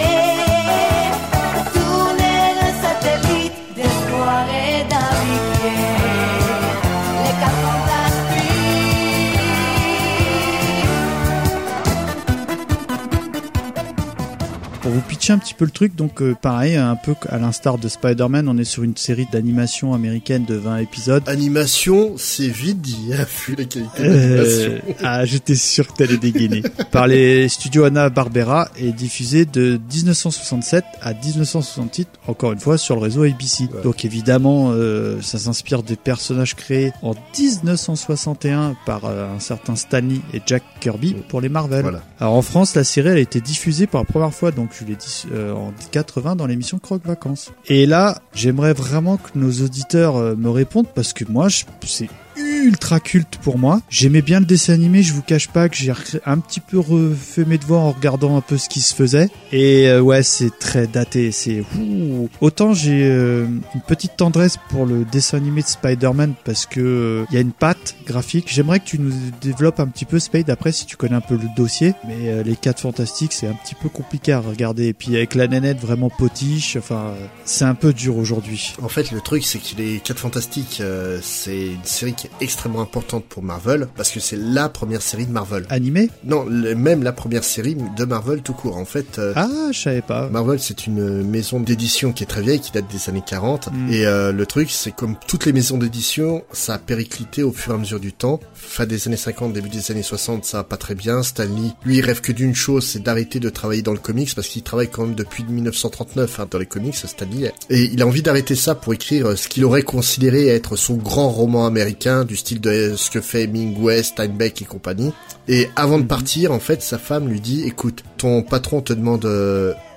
tourner le satellite d'espoir et d'amitié. Les 4 Fantastiques. Pour vous pitcher un petit peu le truc, donc pareil, un peu à l'instar de Spider-Man, on est sur une série d'animation américaine de 20 épisodes. Animation, c'est vite dit, vu la qualité d'animation. Ah, j'étais sûr que t'allais dégainer. Par les studios Hanna-Barbera et diffusée de 1967 à 1968, encore une fois, sur le réseau ABC. Ouais. Donc évidemment, ça s'inspire des personnages créés en 1961 par un certain Stan Lee et Jack Kirby pour les Marvel. Voilà. Alors en France, la série, elle a été diffusée pour la première fois, donc je l'ai dit, en 80 dans l'émission Croque Vacances. Et là, j'aimerais vraiment que nos auditeurs me répondent, parce que moi, c'est ultra culte pour moi. J'aimais bien le dessin animé, je vous cache pas que j'ai un petit peu refait mes devoirs en regardant un peu ce qui se faisait. Et ouais, c'est très daté, c'est... Ouh. Autant j'ai une petite tendresse pour le dessin animé de Spider-Man parce que y a une patte graphique. J'aimerais que tu nous développes un petit peu, Spade, après, si tu connais un peu le dossier. Mais les 4 Fantastiques, c'est un petit peu compliqué à regarder. Et puis avec la nénette vraiment potiche, enfin, c'est un peu dur aujourd'hui. En fait, le truc, c'est que les 4 Fantastiques, c'est une série qui est extrêmement importante pour Marvel, parce que c'est la première série de Marvel. Animée ? Non, même la première série de Marvel tout court. En fait, je savais pas. Marvel, c'est une maison d'édition qui est très vieille, qui date des années 40. Mmh. Et le truc, c'est comme toutes les maisons d'édition, ça a périclité au fur et à mesure du temps. Fin des années 50, début des années 60, ça va pas très bien. Stan Lee, lui, il rêve que d'une chose, c'est d'arrêter de travailler dans le comics, parce qu'il travaille quand même depuis 1939 dans les comics, Stan Lee. Et il a envie d'arrêter ça pour écrire ce qu'il aurait considéré être son grand roman américain, du style de ce que fait Hemingway, Steinbeck et compagnie. Et avant de partir, en fait, sa femme lui dit, écoute, ton patron te demande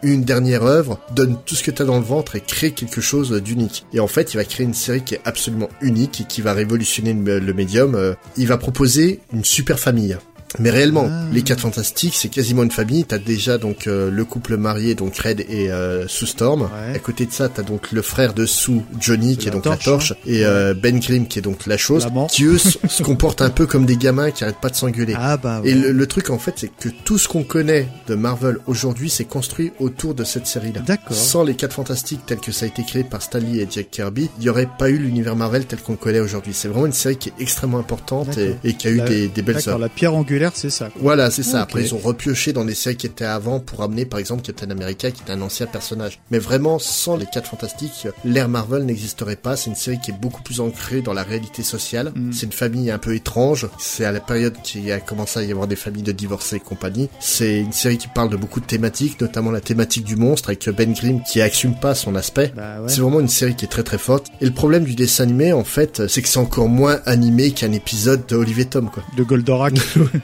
une dernière œuvre, donne tout ce que t'as dans le ventre et crée quelque chose d'unique. Et en fait, il va créer une série qui est absolument unique et qui va révolutionner le médium. Il va proposer une super famille. Mais réellement, les 4 Fantastiques, c'est quasiment une famille. T'as déjà donc le couple marié, donc Red et Sue Storm. Ouais. À côté de ça, t'as donc le frère de Sue, Johnny, qui est donc la torche, hein. Et Ben Grimm, qui est donc la chose, qui eux se comportent un peu comme des gamins qui arrêtent pas de s'engueuler. Ah, bah, ouais. Et le truc, en fait, c'est que tout ce qu'on connaît de Marvel aujourd'hui, c'est construit autour de cette série-là. D'accord. Sans les 4 Fantastiques tels que ça a été créé par Stan Lee et Jack Kirby, il y aurait pas eu l'univers Marvel tel qu'on le connaît aujourd'hui. C'est vraiment une série qui est extrêmement importante et qui a eu des belles œuvres. La pierre angulaire, c'est ça, quoi. Voilà, c'est ça. Okay. Après, ils ont repioché dans des séries qui étaient avant pour amener, par exemple, Captain America, qui était un ancien personnage. Mais vraiment, sans les 4 Fantastiques, l'ère Marvel n'existerait pas. C'est une série qui est beaucoup plus ancrée dans la réalité sociale. Mm. C'est une famille un peu étrange. C'est à la période qu'il a commencé à y avoir des familles de divorcés et compagnie. C'est une série qui parle de beaucoup de thématiques, notamment la thématique du monstre avec Ben Grimm qui assume pas son aspect. Bah ouais. C'est vraiment une série qui est très très forte. Et le problème du dessin animé, en fait, c'est que c'est encore moins animé qu'un épisode de Olivier Tom, quoi. De Goldorak.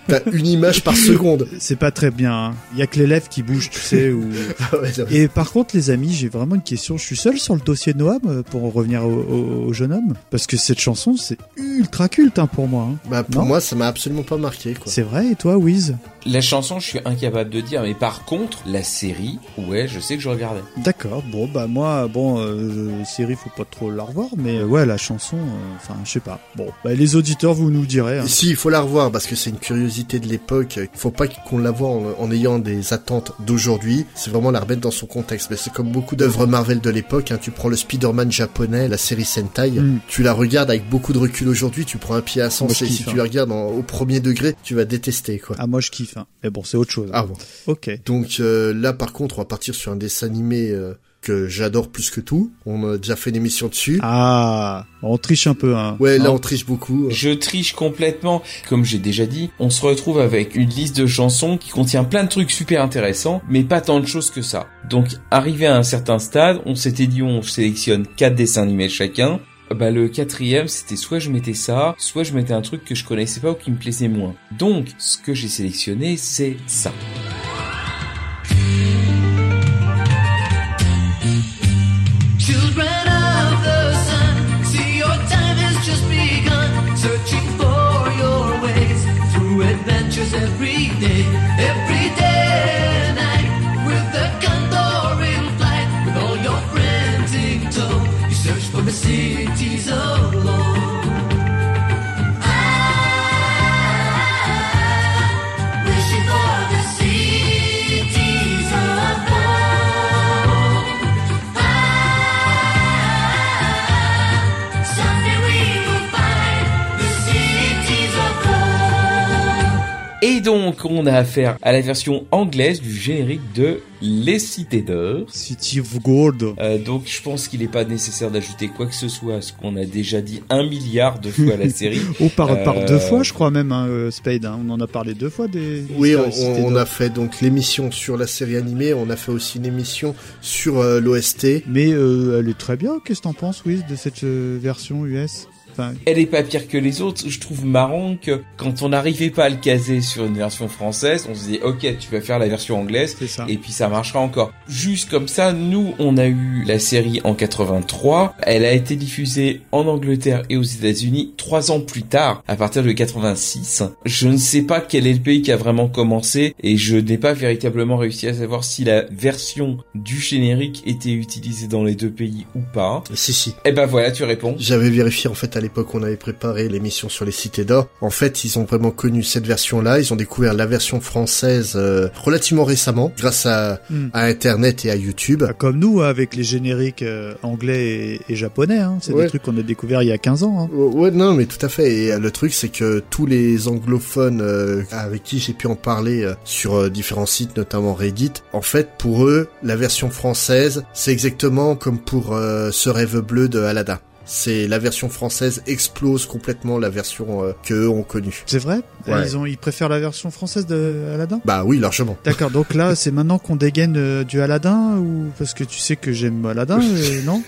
T'as une image par seconde. C'est pas très bien, hein. Y a que les lèvres qui bougent, tu sais. Ou... Et par contre, les amis, j'ai vraiment une question. Je suis seul sur le dossier de Noam pour en revenir au jeune homme. Parce que cette chanson, c'est ultra culte, hein, pour moi. Hein. Bah, pour moi, ça m'a absolument pas marqué, quoi. C'est vrai, et toi, Wiz? La chanson, je suis incapable de dire, mais par contre, la série, ouais, je sais que je regardais. D'accord, bon, bah, moi, bon, série, faut pas trop la revoir, mais ouais, la chanson, enfin, je sais pas. Bon, bah, les auditeurs, vous nous direz. Hein. Si, il faut la revoir, parce que c'est une curiosité de l'époque. Il faut pas qu'on la voit en ayant des attentes d'aujourd'hui. C'est vraiment la remettre dans son contexte. Mais c'est comme beaucoup d'œuvres Marvel de l'époque, hein. Tu prends le Spider-Man japonais, la série Sentai, tu la regardes avec beaucoup de recul aujourd'hui, tu prends un pied à sens, et si tu la regardes au premier degré, tu vas détester, quoi. Ah, moi, je kiffe. Mais bon, c'est autre chose. Ah bon. Ok. Donc là, par contre, on va partir sur un dessin animé que j'adore plus que tout. On a déjà fait une émission dessus. Ah, on triche un peu, hein. Ouais, là, on triche beaucoup. Je triche complètement. Comme j'ai déjà dit, on se retrouve avec une liste de chansons qui contient plein de trucs super intéressants, mais pas tant de choses que ça. Donc, arrivé à un certain stade, on s'était dit, on sélectionne 4 dessins animés chacun. Bah, le 4e, c'était soit je mettais ça, soit je mettais un truc que je connaissais pas ou qui me plaisait moins. Donc, ce que j'ai sélectionné, c'est ça. Et donc, on a affaire à la version anglaise du générique de Les Cités d'Or. City of Gold. Donc, je pense qu'il n'est pas nécessaire d'ajouter quoi que ce soit à ce qu'on a déjà dit 1 milliard de fois à la série. Oh, par 2 fois, je crois même, hein, Spade. Hein, on en a parlé 2 fois des. Oui, on a fait donc l'émission sur la série animée. On a fait aussi une émission sur l'OST. Mais elle est très bien. Qu'est-ce que t'en penses, Wiz, de cette version US? Enfin... Elle est pas pire que les autres. Je trouve marrant que quand on n'arrivait pas à le caser sur une version française, on se disait ok, tu vas faire la version anglaise et puis ça marchera encore. Juste comme ça, nous on a eu la série en 83. Elle a été diffusée en Angleterre et aux États-Unis 3 ans plus tard, à partir de 86. Je ne sais pas quel est le pays qui a vraiment commencé et je n'ai pas véritablement réussi à savoir si la version du générique était utilisée dans les 2 pays ou pas. Si. Eh ben voilà, tu réponds. J'avais vérifié en fait à l'époque on avait préparé l'émission sur les Cités d'Or. En fait, ils ont vraiment connu cette version-là. Ils ont découvert la version française relativement récemment, grâce à Internet et à YouTube. Comme nous, avec les génériques anglais et japonais. Hein. C'est des trucs qu'on a découvert il y a 15 ans. Hein. Ouais, non, mais tout à fait. Et le truc, c'est que tous les anglophones avec qui j'ai pu en parler sur différents sites, notamment Reddit, en fait, pour eux, la version française, c'est exactement comme pour Ce rêve bleu de Alada. C'est la version française explose complètement la version qu'eux ont connue. C'est vrai? Ouais. Ils préfèrent la version française de Aladdin? Bah oui, largement. D'accord, donc là, c'est maintenant qu'on dégaine du Aladdin ou parce que tu sais que j'aime Aladdin, non?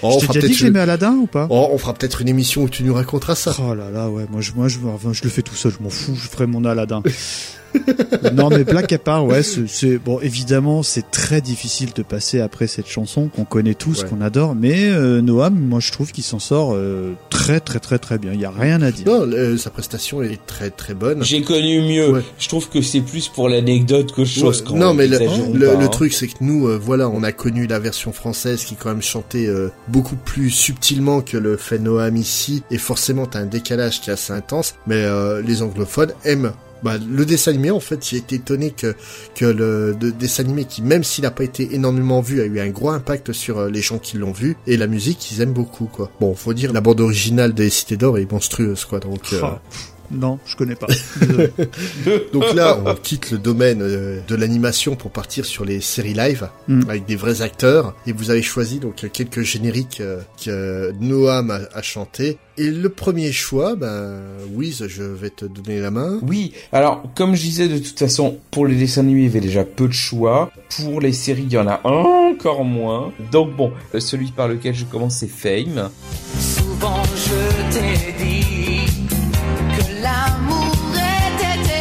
Je t'ai déjà dit que j'aimais Aladdin ou pas? On fera peut-être une émission où tu nous raconteras ça. Oh là là, ouais, moi je le fais tout seul, je m'en fous, je ferai mon Aladdin. Non mais blague à part, ouais, c'est bon, évidemment c'est très difficile de passer après cette chanson qu'on connaît tous, qu'on adore, mais Noam, moi je trouve qu'il s'en sort très très très très bien, il y a rien à dire. Non, sa prestation est très très bonne. J'ai connu mieux. Ouais. Je trouve que c'est plus pour l'anecdote que chose quand même. Non mais le truc c'est que nous voilà, on a connu la version française qui quand même chantait beaucoup plus subtilement que le fait Noam ici et forcément t'as un décalage qui est assez intense, mais les anglophones aiment le dessin animé. En fait, j'ai été étonné que le dessin animé qui, même s'il n'a pas été énormément vu, a eu un gros impact sur les gens qui l'ont vu, et la musique, ils aiment beaucoup, quoi. Bon, faut dire, la bande originale des Cités d'Or est monstrueuse, quoi, donc... Non, je connais pas. Donc là, on quitte le domaine de l'animation pour partir sur les séries live avec des vrais acteurs. Et vous avez choisi donc quelques génériques que Noam a chanté. Et le premier choix, Wiz, je vais te donner la main. Oui, alors comme je disais, de toute façon, pour les dessins animés, il y avait déjà peu de choix. Pour les séries, il y en a encore moins. Donc bon, celui par lequel je commence, c'est Fame. Souvent, je t'ai dit. L'amour était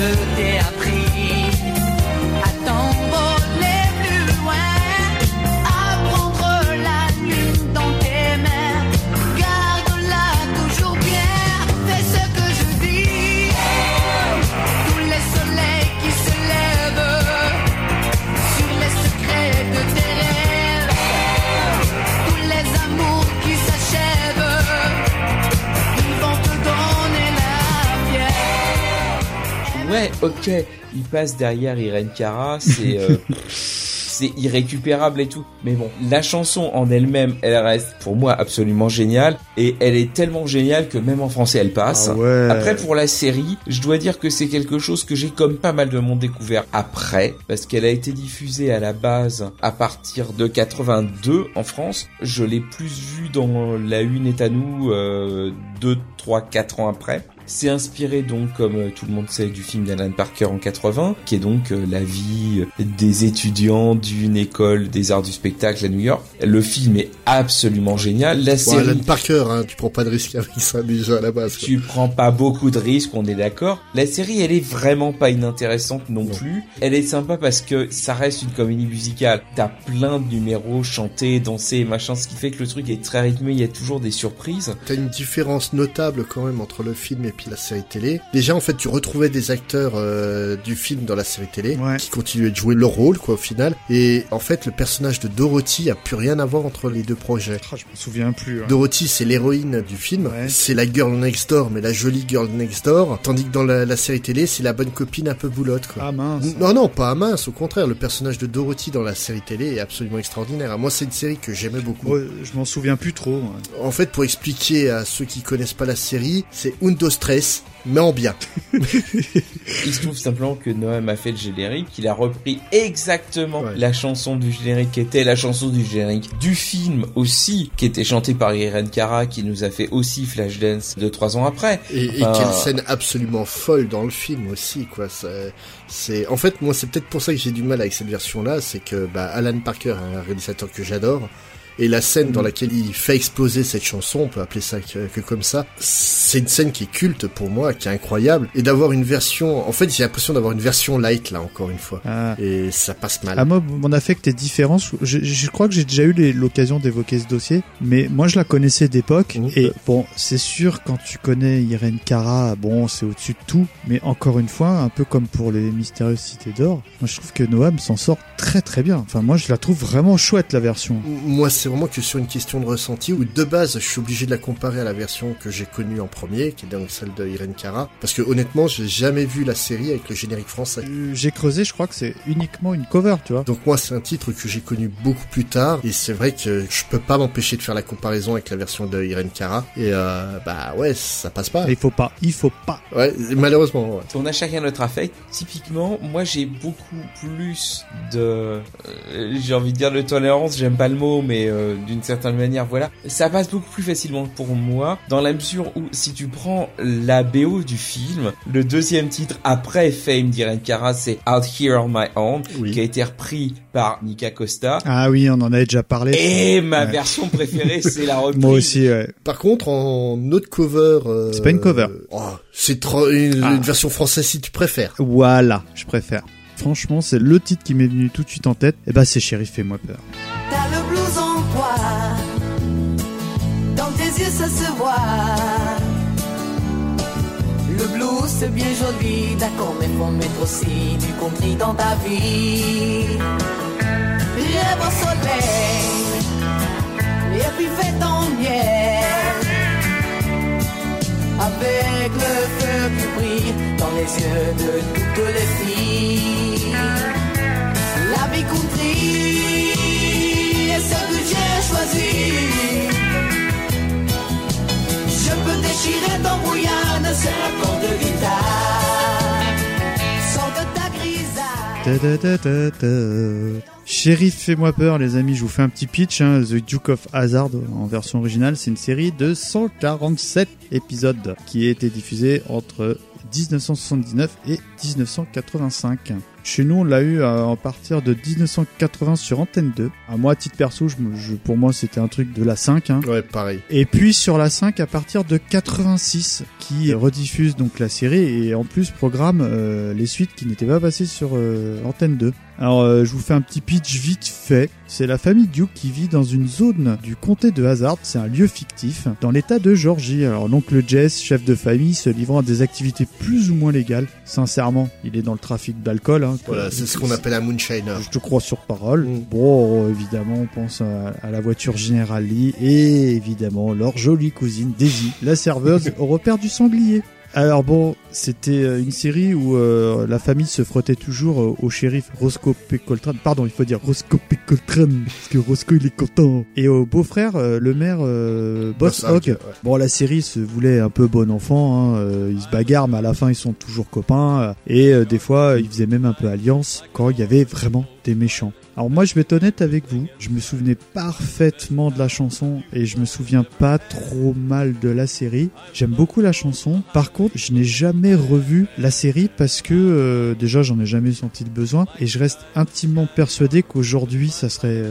je t'ai appris à t'envoler plus loin, à prendre la lune dans tes mains. Garde-la toujours bien, fais ce que je dis. Tous les soleils qui se lèvent sur les secrets de tes rêves, tous les amours qui s'achèvent, ils vont te donner la pierre. Ouais, ok, il passe derrière Irène Cara, c'est irrécupérable et tout. Mais bon, la chanson en elle-même, elle reste pour moi absolument géniale. Et elle est tellement géniale que même en français, elle passe. Ah ouais. Après, pour la série, je dois dire que c'est quelque chose que j'ai comme pas mal de monde découvert après. Parce qu'elle a été diffusée à la base à partir de 82 en France. Je l'ai plus vue dans La Une est à nous 2, 3, 4 ans après. C'est inspiré donc, comme tout le monde sait, du film d'Alan Parker en 80, qui est donc la vie des étudiants d'une école des arts du spectacle à New York. Le film est absolument génial. La série... Alan Parker, hein, tu prends pas de risques avec ça déjà à la base. Quoi. Tu prends pas beaucoup de risques, on est d'accord. La série, elle est vraiment pas inintéressante non plus. Elle est sympa parce que ça reste une comédie musicale. T'as plein de numéros chantés, dansés, machin, ce qui fait que le truc est très rythmé, il y a toujours des surprises. T'as une différence notable quand même entre le film et la série télé. Déjà, en fait, tu retrouvais des acteurs du film dans la série télé qui continuaient de jouer leur rôle, quoi, au final. Et en fait, le personnage de Dorothée a plus rien à voir entre les deux projets. Oh, je me souviens plus. Hein. Dorothée, c'est l'héroïne du film. Ouais. C'est la girl next door, mais la jolie girl next door. Tandis que dans la série télé, c'est la bonne copine un peu boulotte, quoi. Ah mince. Non, pas à mince. Au contraire, le personnage de Dorothée dans la série télé est absolument extraordinaire. Moi, c'est une série que j'aimais beaucoup. Ouais, je m'en souviens plus trop. Ouais. En fait, pour expliquer à ceux qui connaissent pas la série, c'est Undostre. Mais en bien. Il se trouve simplement que Noam a fait le générique, il a repris exactement la chanson du générique qui était la chanson du générique du film aussi, qui était chantée par Irène Cara, qui nous a fait aussi Flashdance 2-3 ans après. Et quelle scène absolument folle dans le film aussi, quoi. C'est en fait, moi, c'est peut-être pour ça que j'ai du mal avec cette version-là, c'est que Alan Parker, un réalisateur que j'adore. Et la scène dans laquelle il fait exploser cette chanson, on peut appeler ça que comme ça, c'est une scène qui est culte pour moi, qui est incroyable. Et d'avoir une version... En fait, j'ai l'impression d'avoir une version light, là, encore une fois. Ah. Et ça passe mal. Ah, moi, mon affect est différent. Je crois que j'ai déjà eu l'occasion d'évoquer ce dossier, mais moi, je la connaissais d'époque. Et bon, c'est sûr, quand tu connais Irène Cara, bon, c'est au-dessus de tout. Mais encore une fois, un peu comme pour les Mystérieuses Cités d'Or, moi, je trouve que Noam s'en sort très, très bien. Enfin, moi, je la trouve vraiment chouette, la version. Moi, c'est vraiment que sur une question de ressenti où de base je suis obligé de la comparer à la version que j'ai connue en premier, qui est donc celle de Irène Cara, parce que honnêtement j'ai jamais vu la série avec le générique français. J'ai creusé, je crois que c'est uniquement une cover, tu vois. Donc moi c'est un titre que j'ai connu beaucoup plus tard et c'est vrai que je peux pas m'empêcher de faire la comparaison avec la version de Irène Cara et ouais, ça passe pas. Il faut pas. Ouais, malheureusement. Ouais. On a chacun notre affect. Typiquement, moi j'ai beaucoup plus de j'ai envie de dire de tolérance, j'aime pas le mot mais d'une certaine manière, voilà. Ça passe beaucoup plus facilement pour moi, dans la mesure où, si tu prends la BO du film, le deuxième titre après Fame d'Irène Cara, c'est Out Here on My Own, qui a été repris par Nika Costa. Ah oui, on en avait déjà parlé. Et ma version préférée, c'est la reprise. Moi aussi, ouais. Par contre, en autre cover... C'est pas une cover. Une version française si tu préfères. Voilà, je préfère. Franchement, c'est le titre qui m'est venu tout de suite en tête. Et bah, c'est Chérie, fais-moi peur. T'as le blues en toi, dans tes yeux ça se voit. Le blues c'est bien joli, d'accord, mais faut mettre aussi du compris dans ta vie. Rêve au soleil, et puis fais ton miel. Avec le feu qui brille dans les yeux de toutes les filles. La vie comprise. Ce que j'ai choisi, je peux déchirer ton brouillard, c'est un corps de guitare, sans de ta grisaille. Chérie, fais-moi peur, les amis, je vous fais un petit pitch, hein. The Duke of Hazzard, en version originale, c'est une série de 147 épisodes qui a été diffusée entre 1979 et 1985. Chez nous, on l'a eu à partir de 1980 sur Antenne 2. À moi, à titre perso, pour moi, c'était un truc de la 5. Hein. Ouais, pareil. Et puis sur la 5, à partir de 86, qui rediffuse donc la série et en plus programme les suites qui n'étaient pas passées sur Antenne 2. Alors, je vous fais un petit pitch vite fait. C'est la famille Duke qui vit dans une zone du comté de Hazard, c'est un lieu fictif, dans l'état de Georgie. Alors, l'oncle Jess, chef de famille, se livrant à des activités plus ou moins légales. Sincèrement, il est dans le trafic d'alcool. Hein, voilà, c'est ce qu'on appelle un moonshiner. Je te crois sur parole. Mmh. Bon, évidemment, on pense à la voiture General Lee et évidemment leur jolie cousine Daisy, la serveuse au repère du sanglier. Alors bon, c'était une série où la famille se frottait toujours au shérif Roscoe P. Coltrane. Pardon, il faut dire Roscoe P. Coltrane, parce que Roscoe, il est content. Et au beau-frère, le maire Boss Hogg. Ouais. Bon, la série se voulait un peu bon enfant. Hein, ils se bagarrent, mais à la fin, ils sont toujours copains. Et des fois, ils faisaient même un peu alliance quand il y avait vraiment des méchants. Alors moi, je vais être honnête avec vous, je me souvenais parfaitement de la chanson et je me souviens pas trop mal de la série. J'aime beaucoup la chanson. Par contre, je n'ai jamais revu la série parce que déjà, j'en ai jamais senti le besoin et je reste intimement persuadé qu'aujourd'hui, ça serait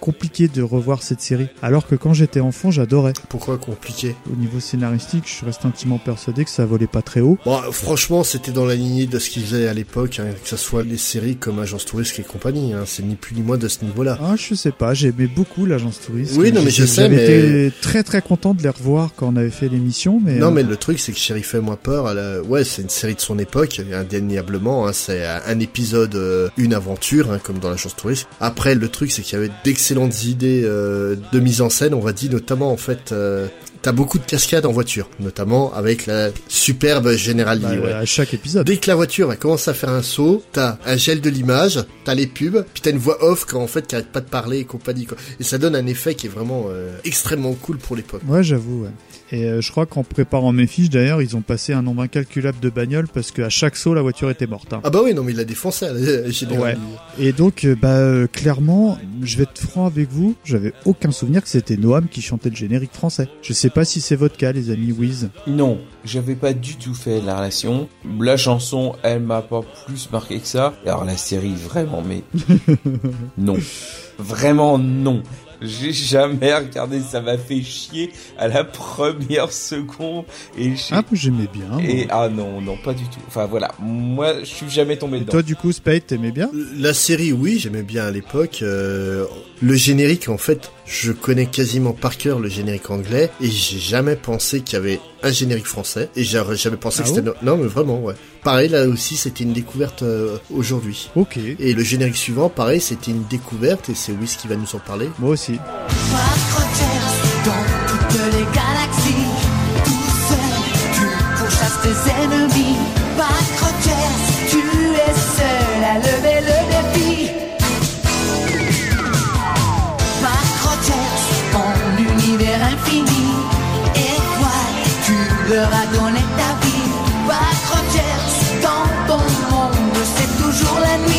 compliqué de revoir cette série. Alors que quand j'étais enfant, j'adorais. Pourquoi compliqué ? Au niveau scénaristique, je reste intimement persuadé que ça volait pas très haut. Bon, franchement, c'était dans la lignée de ce qu'ils faisaient à l'époque, hein, que ça soit les séries comme Agence Touristique et compagnie. Hein, c'est ni plus ni moins de ce niveau-là. Ah, je sais pas, j'aimais beaucoup l'Agence Touriste. Oui, non, mais je sais, mais... J'avais été très très content de les revoir quand on avait fait l'émission, mais... Non, mais le truc, c'est que Sheriff fait moins peur, ouais, c'est une série de son époque, indéniablement, hein, c'est un épisode, une aventure, hein, comme dans l'Agence Touriste. Après, le truc, c'est qu'il y avait d'excellentes idées de mise en scène, on va dire, notamment, en fait... T'as beaucoup de cascades en voiture, notamment avec la superbe General Lee. Ouais. À chaque épisode. Dès que la voiture elle commence à faire un saut, t'as un gel de l'image, t'as les pubs, puis t'as une voix off quand en fait qui arrête pas de parler et compagnie. Quoi. Et ça donne un effet qui est vraiment extrêmement cool pour l'époque. Ouais, j'avoue. Ouais. Et je crois qu'en préparant mes fiches, d'ailleurs, ils ont passé un nombre incalculable de bagnoles parce qu'à chaque saut, la voiture était morte. Hein. Ah bah oui, non, mais il l'a défoncé, General Lee. Et donc, clairement, je vais être franc avec vous, j'avais aucun souvenir que c'était Noam qui chantait le générique français. Je sais pas si c'est votre cas, les amis Wizz. Non, j'avais pas du tout fait la relation. La chanson, elle m'a pas plus marqué que ça. Alors la série, vraiment, mais... non. Vraiment non. J'ai jamais regardé, ça m'a fait chier à la première seconde. Ah, j'aimais bien. Et ah non, pas du tout. Enfin voilà, moi je suis jamais tombé dedans. Et toi du coup, Spade, t'aimais bien ? La série, oui, j'aimais bien à l'époque. Le générique, en fait, je connais quasiment par cœur le générique anglais et j'ai jamais pensé qu'il y avait un générique français et j'aurais jamais pensé que c'était... Non mais vraiment, ouais. Pareil, là aussi, c'était une découverte aujourd'hui. Ok. Et le générique suivant, pareil, c'était une découverte et c'est Wizz qui va nous en parler. Moi aussi. Dans toutes les galaxies, tout seul, tu pourchasses tes ennemis. Patrick, tu es seul à lever le défi. Patrick, ton univers infini, et toi, tu leur as donné ta vie. Patrick, dans ton monde, c'est toujours la nuit.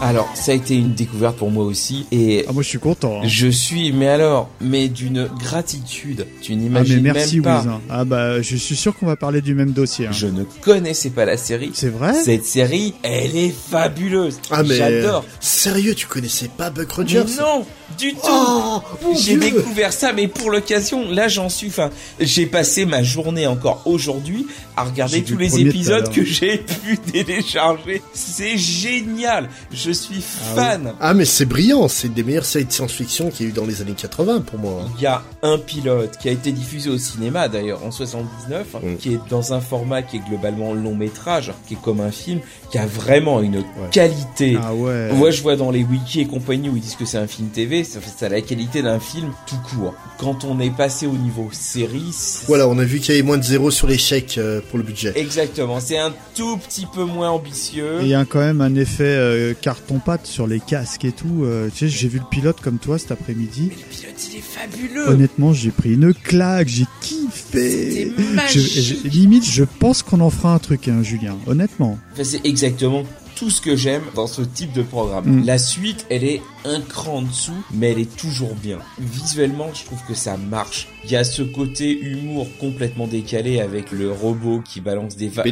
Alors, ça a été une découverte pour moi aussi et... Ah, moi je suis content. Hein. Je suis, mais d'une gratitude, tu n'imagines même pas. Ah mais merci Wizz. Ah bah, je suis sûr qu'on va parler du même dossier. Hein. Je ne connaissais pas la série. C'est vrai ? Cette série, elle est fabuleuse. Ah mais... J'adore. Sérieux, tu connaissais pas Buck Rogers ? Mais non, du tout. Oh, j'ai découvert ça, mais pour l'occasion, là j'en suis... Enfin, j'ai passé ma journée encore aujourd'hui à regarder tous les épisodes que j'ai pu télécharger. C'est génial. Je suis fan. Ah, oui. Ah mais c'est brillant, c'est une des meilleures séries de science-fiction qu'il y a eu dans les années 80 pour moi. Il y a un pilote qui a été diffusé au cinéma d'ailleurs en 79, qui est dans un format qui est globalement long métrage, qui est comme un film, qui a vraiment une qualité. Ah ouais. Moi je vois dans les wikis et compagnie où ils disent que c'est un film TV, ça a la qualité d'un film tout court. Quand on est passé au niveau série, voilà, on a vu qu'il y avait moins de zéro sur l'échec pour le budget. Exactement, c'est un tout petit peu moins ambitieux. Et il y a quand même un effet carton-pâte sur les casques et tout. Tu sais, j'ai vu le pilote comme toi cet après-midi. Mais le pilote, il est fabuleux. Honnêtement, j'ai pris une claque, j'ai kiffé. C'était magique. Limite, je pense qu'on en fera un truc, hein, Julien, honnêtement. Enfin, c'est exactement tout ce que j'aime dans ce type de programme. La suite, elle est un cran en dessous, mais elle est toujours bien. Visuellement, je trouve que ça marche. Il y a ce côté humour complètement décalé avec le robot qui balance des vannes.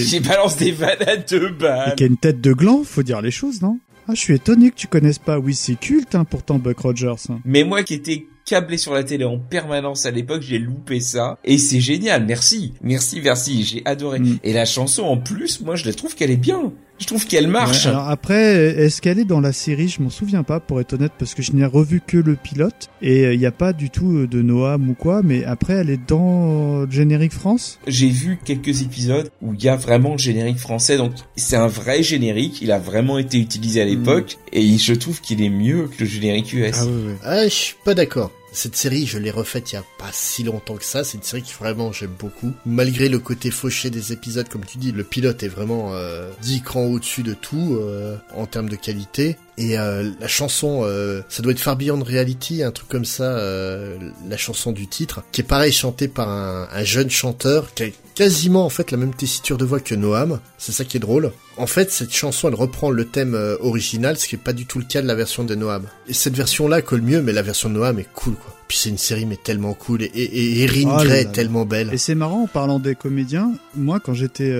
Qui balance des vannes à deux balles. Et qui a une tête de gland, faut dire les choses, non? Ah, je suis étonné que tu connaisses pas. Oui, c'est culte, hein, pourtant, Buck Rogers. Hein. Mais moi qui étais câblé sur la télé en permanence à l'époque, j'ai loupé ça. Et c'est génial, merci, j'ai adoré. Et la chanson, en plus, moi, je la trouve qu'elle est bien. Je trouve qu'elle marche. Ouais, alors après, est-ce qu'elle est dans la série? Je m'en souviens pas, pour être honnête, parce que je n'ai revu que le pilote et il n'y a pas du tout de Noam ou quoi. Mais après, elle est dans le générique France. J'ai vu quelques épisodes où il y a vraiment le générique français, donc c'est un vrai générique. Il a vraiment été utilisé à l'époque et je trouve qu'il est mieux que le générique US. Ah, ouais, ouais. Ah, je suis pas d'accord. Cette série, je l'ai refaite il y a pas si longtemps que ça. C'est une série qui vraiment j'aime beaucoup. Malgré le côté fauché des épisodes, comme tu dis, le pilote est vraiment 10 crans au-dessus de tout en termes de qualité. Et la chanson, ça doit être Far Beyond Reality, un truc comme ça, la chanson du titre, qui est pareil chantée par un jeune chanteur qui a quasiment en fait la même tessiture de voix que Noam. C'est ça qui est drôle. En fait, cette chanson, elle reprend le thème original, ce qui est pas du tout le cas de la version de Noam. Et cette version-là colle mieux, mais la version de Noam est cool, quoi. Puis c'est une série mais tellement cool et Erin Gray est tellement belle. Et c'est marrant en parlant des comédiens. Moi, quand j'étais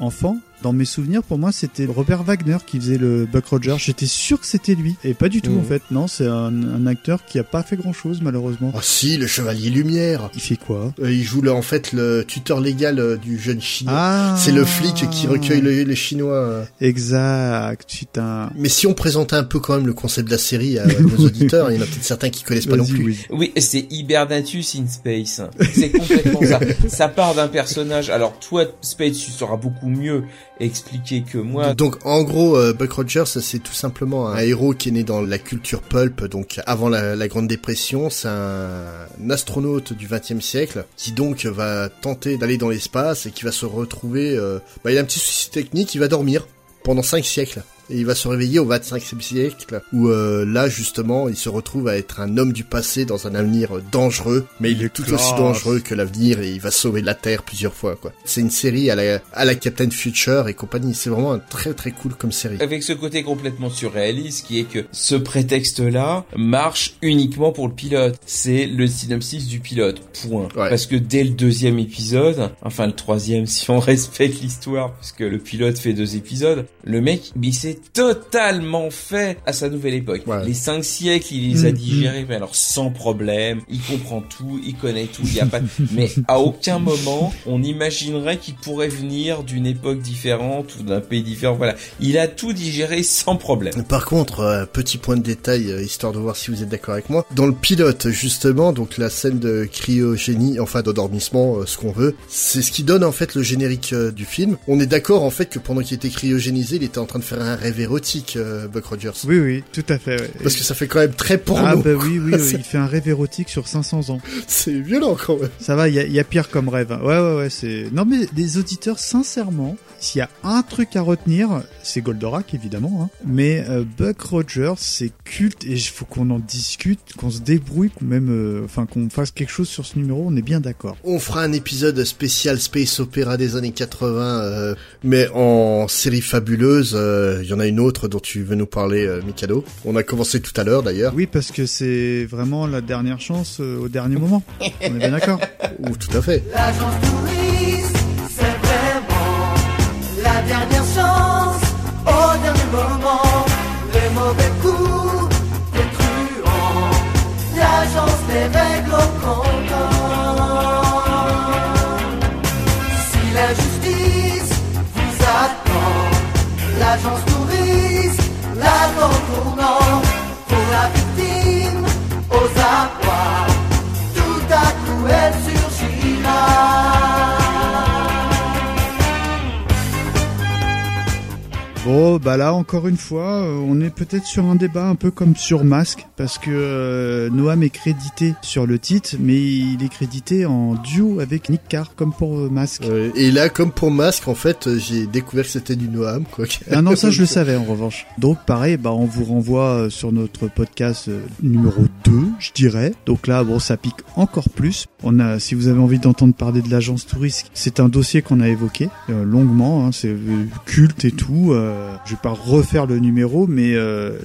enfant, dans mes souvenirs, pour moi, c'était Robert Wagner qui faisait le Buck Rogers. J'étais sûr que c'était lui. Et pas du tout, en fait. Non, c'est un acteur qui a pas fait grand-chose, malheureusement. Ah si, le Chevalier Lumière. Il fait quoi? Il joue, en fait, le tuteur légal du jeune Chinois. Ah, c'est le flic qui recueille le Chinois. Exact, putain. Mais si on présentait un peu, quand même, le concept de la série à nos auditeurs, il y en a peut-être certains qui connaissent pas non plus. Oui, c'est Hibernatus in Space. C'est complètement ça. Ça part d'un personnage. Alors, toi, Space, tu sauras beaucoup mieux expliquer que moi. Donc en gros, Buck Rogers, c'est tout simplement un héros qui est né dans la culture pulp, donc avant la Grande Dépression. C'est un astronaute du 20e siècle qui donc va tenter d'aller dans l'espace et qui va se retrouver... il a un petit souci technique, il va dormir pendant 5 siècles. Et il va se réveiller au 25e siècle où là justement il se retrouve à être un homme du passé dans un avenir dangereux, mais il est tout aussi dangereux que l'avenir et il va sauver la Terre plusieurs fois, quoi. C'est une série à la Captain Future et compagnie. C'est vraiment un très très cool comme série. Avec ce côté complètement surréaliste qui est que ce prétexte là marche uniquement pour le pilote. C'est le synopsis du pilote, point. Ouais. Parce que dès le 2e épisode, enfin le 3e si on respecte l'histoire, parce que le pilote fait 2 épisodes, le mec il s'est totalement fait à sa nouvelle époque. Ouais. Les 5 siècles, il les a digérés, mais alors sans problème, il comprend tout, il connaît tout, il y a pas... Mais à aucun moment, on imaginerait qu'il pourrait venir d'une époque différente ou d'un pays différent, voilà. Il a tout digéré sans problème. Par contre, petit point de détail, histoire de voir si vous êtes d'accord avec moi, dans le pilote, justement, donc la scène de cryogénie, enfin d'endormissement, ce qu'on veut, c'est ce qui donne en fait le générique du film. On est d'accord en fait que pendant qu'il était cryogénisé, il était en train de faire un rêve érotique, Buck Rogers. Oui, oui, tout à fait. Ouais. Parce que ça fait quand même très porno. Ah bah oui, il fait un rêve érotique sur 500 ans. C'est violent quand même. Ça va, il y a pire comme rêve. Ouais, c'est... Non mais les auditeurs, sincèrement, s'il y a un truc à retenir, c'est Goldorak, évidemment. Hein. Mais Buck Rogers, c'est culte et il faut qu'on en discute, qu'on se débrouille, qu'on fasse quelque chose sur ce numéro, on est bien d'accord. On fera un épisode spécial Space Opéra des années 80, mais en série fabuleuse. Il y en a une autre dont tu veux nous parler, Mikado. On a commencé tout à l'heure, d'ailleurs. Oui, parce que c'est vraiment la dernière chance au dernier moment. On est bien d'accord? Ouh, tout à fait. L'agence touriste, c'est vraiment la dernière chance au dernier moment. Les mauvais coups, les truands, l'agence des règles au comptant. Si la justice vous attend, l'agence touriste, la contournant, pour la victime, aux abois, tout à coup elle surgira. Bon, bah là, encore une fois, on est peut-être sur un débat un peu comme sur Masque, parce que Noam est crédité sur le titre, mais il est crédité en duo avec Nick Carr, comme pour Masque. Et là, comme pour Masque, en fait, j'ai découvert que c'était du Noam, quoi. Ah non, ça, je le savais, en revanche. Donc, pareil, bah, on vous renvoie sur notre podcast numéro 2, je dirais. Donc là, bon, ça pique encore plus. On a, si vous avez envie d'entendre parler de l'agence Tourisque, c'est un dossier qu'on a évoqué longuement, hein, c'est culte et tout. Je vais pas refaire le numéro, mais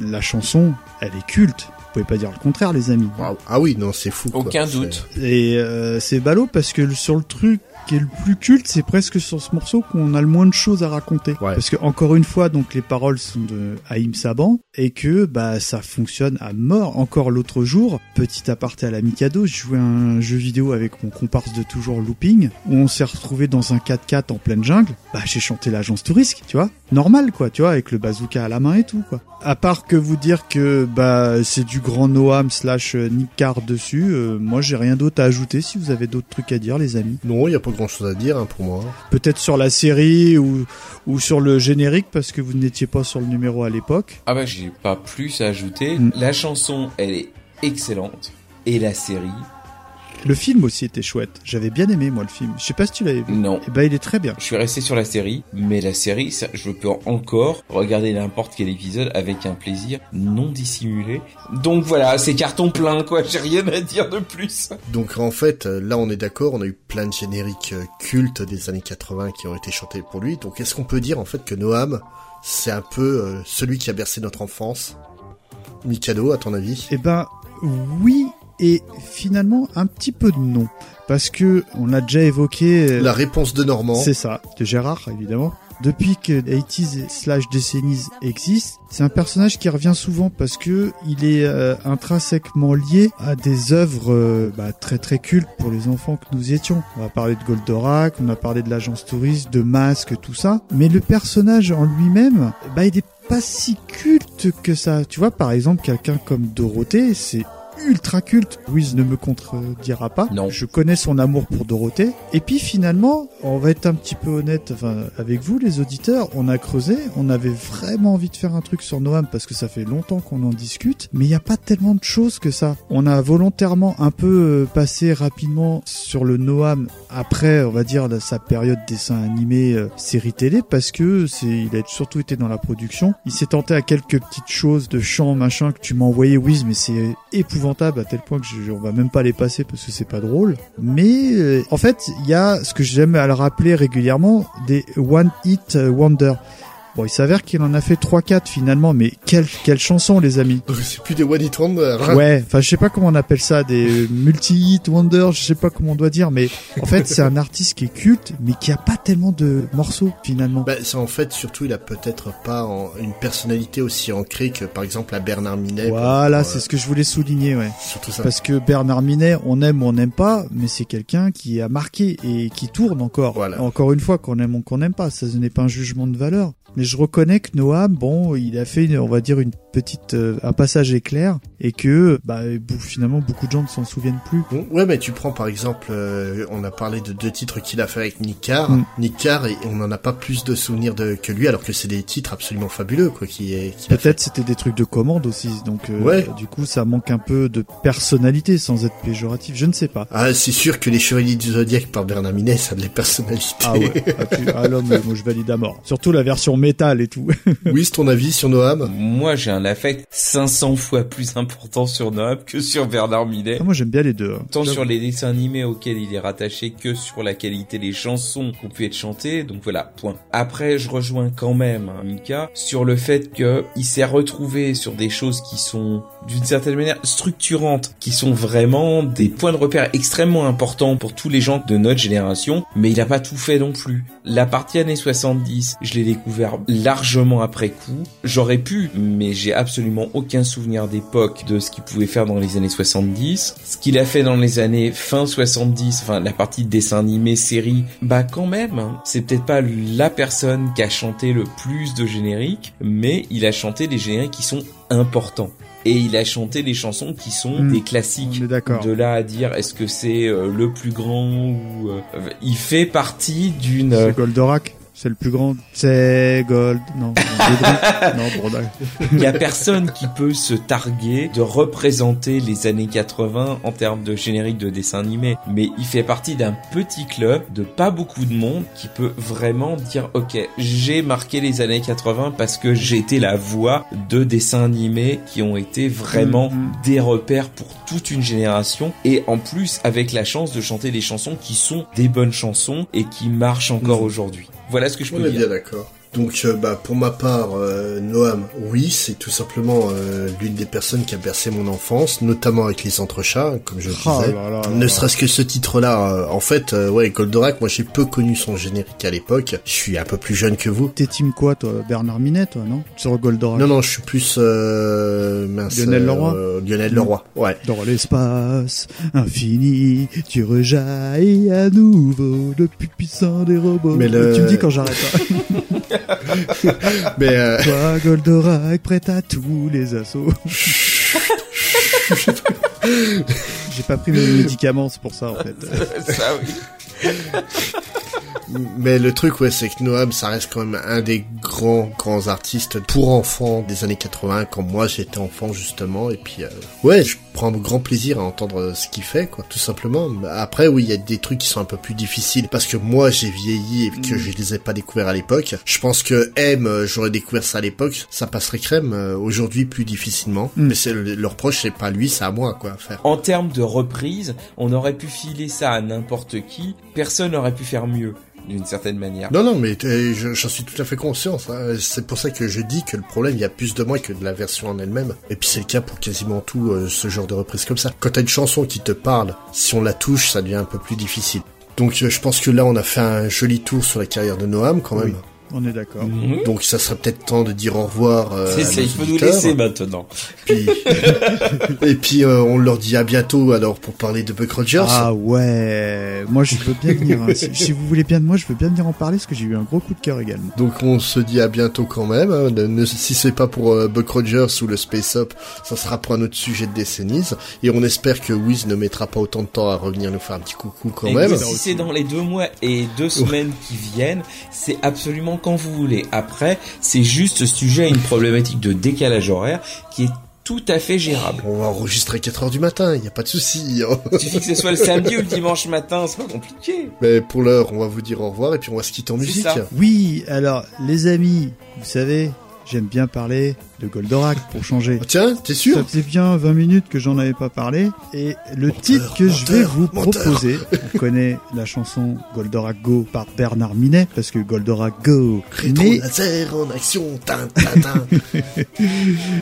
la chanson, elle est culte. Vous pouvez pas dire le contraire, les amis. Wow. Ah oui, non, c'est fou. Aucun quoi. Doute. Et c'est ballot parce que sur le truc qui est le plus culte, c'est presque sur ce morceau qu'on a le moins de choses à raconter. Ouais. Parce que encore une fois, donc les paroles sont de Haim Saban et que bah ça fonctionne à mort. Encore l'autre jour, petit aparté à la Mikado, je jouais un jeu vidéo avec mon comparse de toujours Looping, où on s'est retrouvé dans un 4x4 en pleine jungle. Bah j'ai chanté l'agence Tourisque, tu vois, normal quoi, tu vois, avec le bazooka à la main et tout quoi. À part que vous dire que bah c'est du grand Noam / Nick Carr dessus, moi j'ai rien d'autre à ajouter. Si vous avez d'autres trucs à dire, les amis. Non, il y a pas grand chose à dire hein, pour moi. Peut-être sur la série ou sur le générique parce que vous n'étiez pas sur le numéro à l'époque. Ah bah j'ai pas plus à ajouter. La chanson elle est excellente et la série. Le film aussi était chouette. J'avais bien aimé moi le film. Je sais pas si tu l'avais vu. Non. Eh ben il est très bien. Je suis resté sur la série, mais la série, ça, je peux encore regarder n'importe quel épisode avec un plaisir non dissimulé. Donc voilà, c'est carton plein quoi. J'ai rien à dire de plus. Donc en fait, là on est d'accord, on a eu plein de génériques cultes des années 80 qui ont été chantés pour lui. Donc est-ce qu'on peut dire en fait que Noam, c'est un peu celui qui a bercé notre enfance? Mikado, à ton avis? Eh ben oui. Et finalement, un petit peu de non. Parce que, on a déjà évoqué... La réponse de Normand. C'est ça. De Gérard, évidemment. Depuis que 80s / décennies existe, c'est un personnage qui revient souvent parce que il est intrinsèquement lié à des œuvres très très cultes pour les enfants que nous étions. On a parlé de Goldorak, on a parlé de l'agence touriste, de Masque, tout ça. Mais le personnage en lui-même, il est pas si culte que ça. Tu vois, par exemple, quelqu'un comme Dorothée, c'est ultra culte. Wizz ne me contredira pas. Non. Je connais son amour pour Dorothée. Et puis finalement, on va être un petit peu honnête avec vous les auditeurs, on a creusé, on avait vraiment envie de faire un truc sur Noam parce que ça fait longtemps qu'on en discute, mais il n'y a pas tellement de choses que ça. On a volontairement un peu passé rapidement sur le Noam après, on va dire, sa période dessin animé, série télé, parce que il a surtout été dans la production. Il s'est tenté à quelques petites choses de chant, machin, que tu m'as envoyé Wizz, mais c'est épouvantable à tel point que on va même pas les passer parce que c'est pas drôle. Mais en fait, il y a ce que j'aime à le rappeler régulièrement, des One Hit Wonder. Bon, il s'avère qu'il en a fait 3-4 finalement, mais quelle chanson les amis. C'est plus des One Hit Wonder. Ouais, enfin je sais pas comment on appelle ça, des multi-hit Wonder, je sais pas comment on doit dire, mais en fait c'est un artiste qui est culte, mais qui a pas tellement de morceaux finalement. Bah c'est en fait surtout il a peut-être pas une personnalité aussi ancrée que par exemple à Bernard Minet. Voilà, c'est ce que je voulais souligner, ouais. Surtout ça. Parce que Bernard Minet, on aime ou on n'aime pas, mais c'est quelqu'un qui a marqué et qui tourne encore. Voilà. Encore une fois, qu'on aime ou qu'on n'aime pas, ça ce n'est pas un jugement de valeur. Mais je reconnais que Noam, bon, il a fait, on va dire, une petite, un passage éclair et que, finalement, beaucoup de gens ne s'en souviennent plus. Ouais, mais tu prends par exemple, on a parlé de 2 titres qu'il a fait avec Nick Carr. Nick Carr, on n'en a pas plus de souvenirs que lui, alors que c'est des titres absolument fabuleux, quoi, Peut-être c'était des trucs de commande aussi, donc du coup, ça manque un peu de personnalité, sans être péjoratif, je ne sais pas. Ah, c'est sûr que les Chevaliers du Zodiac par Bernard Minet, ça a de la personnalité. Ah ouais, moi je valide à mort. Surtout la version métal et tout. Oui, c'est ton avis sur Noam? Moi, j'ai un affect 500 fois plus important sur Noam que sur Bernard Minet. Ah, moi, j'aime bien les deux. Tant sur les dessins animés auxquels il est rattaché que sur la qualité des chansons qui ont pu être chantées. Donc voilà, point. Après, je rejoins quand même Mika sur le fait que il s'est retrouvé sur des choses qui sont d'une certaine manière structurantes, qui sont vraiment des points de repère extrêmement importants pour tous les gens de notre génération, mais il a pas tout fait non plus. La partie années 70, je l'ai découvert largement après coup. J'aurais pu, mais j'ai absolument aucun souvenir d'époque de ce qu'il pouvait faire dans les années 70. Ce qu'il a fait dans les années fin 70, enfin la partie dessin animé, série, quand même, hein. C'est peut-être pas la personne qui a chanté le plus de génériques, mais il a chanté des génériques qui sont importants. Et il a chanté des chansons qui sont des classiques. De là à dire est-ce que c'est le plus grand ou il fait partie d'une... C'est Goldorak. C'est le plus grand. C'est Gold. Non, Broda. Il n'y a personne qui peut se targuer de représenter les années 80 en termes de générique de dessin animé. Mais il fait partie d'un petit club de pas beaucoup de monde qui peut vraiment dire « Ok, j'ai marqué les années 80 parce que j'ai été la voix de dessins animés qui ont été vraiment des repères pour toute une génération. » Et en plus, avec la chance de chanter des chansons qui sont des bonnes chansons et qui marchent encore aujourd'hui. Voilà ce que je peux dire. On est bien d'accord. Donc pour ma part, Noam, oui, c'est tout simplement l'une des personnes qui a bercé mon enfance, notamment avec les Entrechats, comme je le disais. Ne serait-ce que ce titre-là, en fait, ouais, Goldorak, moi j'ai peu connu son générique à l'époque, je suis un peu plus jeune que vous. T'es team quoi toi, Bernard Minet, toi, non? Sur Goldorak? Non, je suis plus... Lionel Leroy. Lionel Leroy, ouais. Dans l'espace infini, tu rejailles à nouveau, le plus puissant des robots. Mais tu me dis quand j'arrête pas. Mais toi, Goldorak, prête à tous les assauts. J'ai pas pris mes médicaments, c'est pour ça en fait. Ça oui. Mais le truc, ouais, c'est que Noam, ça reste quand même un des grands artistes pour enfants des années 80, quand moi j'étais enfant justement, et puis ouais, je prends grand plaisir à entendre ce qu'il fait, quoi, tout simplement. Après, oui, il y a des trucs qui sont un peu plus difficiles, parce que moi j'ai vieilli et que je les ai pas découverts à l'époque. Je pense que j'aurais découvert ça à l'époque, ça passerait crème, aujourd'hui plus difficilement, mais c'est le reproche, c'est pas lui, c'est à moi, quoi, à faire. En termes de reprise, on aurait pu filer ça à n'importe qui, personne n'aurait pu faire mieux. D'une certaine manière. Non, mais j'en suis tout à fait conscient. Hein. C'est pour ça que je dis que le problème, il y a plus de moi que de la version en elle-même. Et puis c'est le cas pour quasiment tout ce genre de reprise comme ça. Quand t'as une chanson qui te parle, si on la touche, ça devient un peu plus difficile. Donc je pense que là, on a fait un joli tour sur la carrière de Noam quand même. Oui. On est d'accord. Donc ça serait peut-être temps de dire au revoir. C'est il faut nous laisser maintenant. Puis... Et puis on leur dit à bientôt alors pour parler de Buck Rogers. Ah ouais, moi je peux bien venir. Hein. Si vous voulez bien de moi, je peux bien venir en parler parce que j'ai eu un gros coup de cœur également. Donc on se dit à bientôt quand même. Hein. Si c'est pas pour Buck Rogers ou le Space Up, ça sera pour un autre sujet de décennies. Et on espère que Wiz ne mettra pas autant de temps à revenir nous faire un petit coucou quand même. Et si c'est dans les 2 mois et 2 semaines qui viennent, c'est absolument quand vous voulez. Après, c'est juste sujet à une problématique de décalage horaire qui est tout à fait gérable. On va enregistrer 4h du matin, il n'y a pas de souci. Il suffit que ce soit le samedi ou le dimanche matin, c'est pas compliqué. Mais pour l'heure, on va vous dire au revoir et puis on va se quitter en musique. Ça. Oui, alors les amis, vous savez, j'aime bien parler de Goldorak pour changer. Tiens, t'es sûr? Ça faisait bien 20 minutes que j'en avais pas parlé. Et le titre que je vais vous proposer, on connaît la chanson Goldorak Go par Bernard Minet, parce que Goldorak Go. Rétro-laser en action, tintin.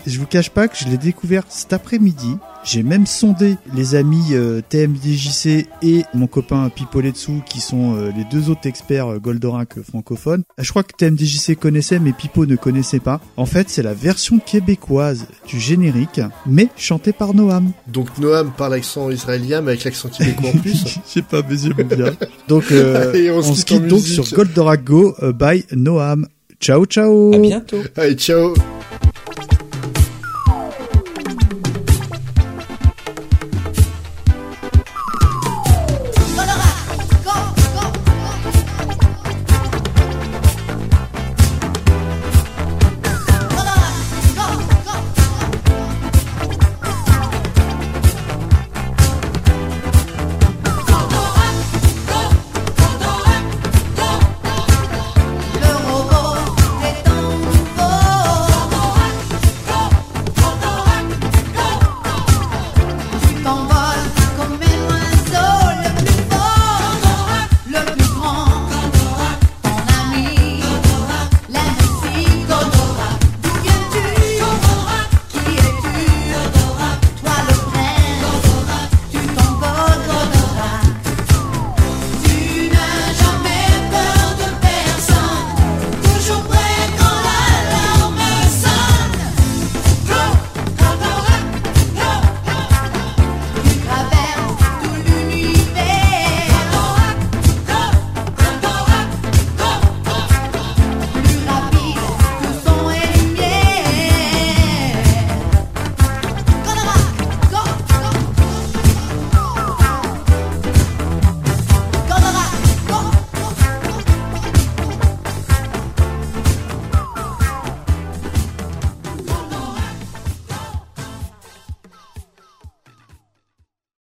Je vous cache pas que je l'ai découvert cet après-midi. J'ai même sondé les amis TMDJC et mon copain Pipoletsu, qui sont les 2 autres experts Goldorak francophones. Je crois que TMDJC connaissait, mais Pipo ne connaissait pas. En fait, c'est la version québécoise du générique, mais chantée par Noam. Donc Noam par l'accent israélien, mais avec l'accent québécois en plus. Je sais pas, mais j'aime bien. Donc allez, on se quitte donc sur Goldorak Go by Noam. Ciao, ciao. À bientôt. Allez, ciao.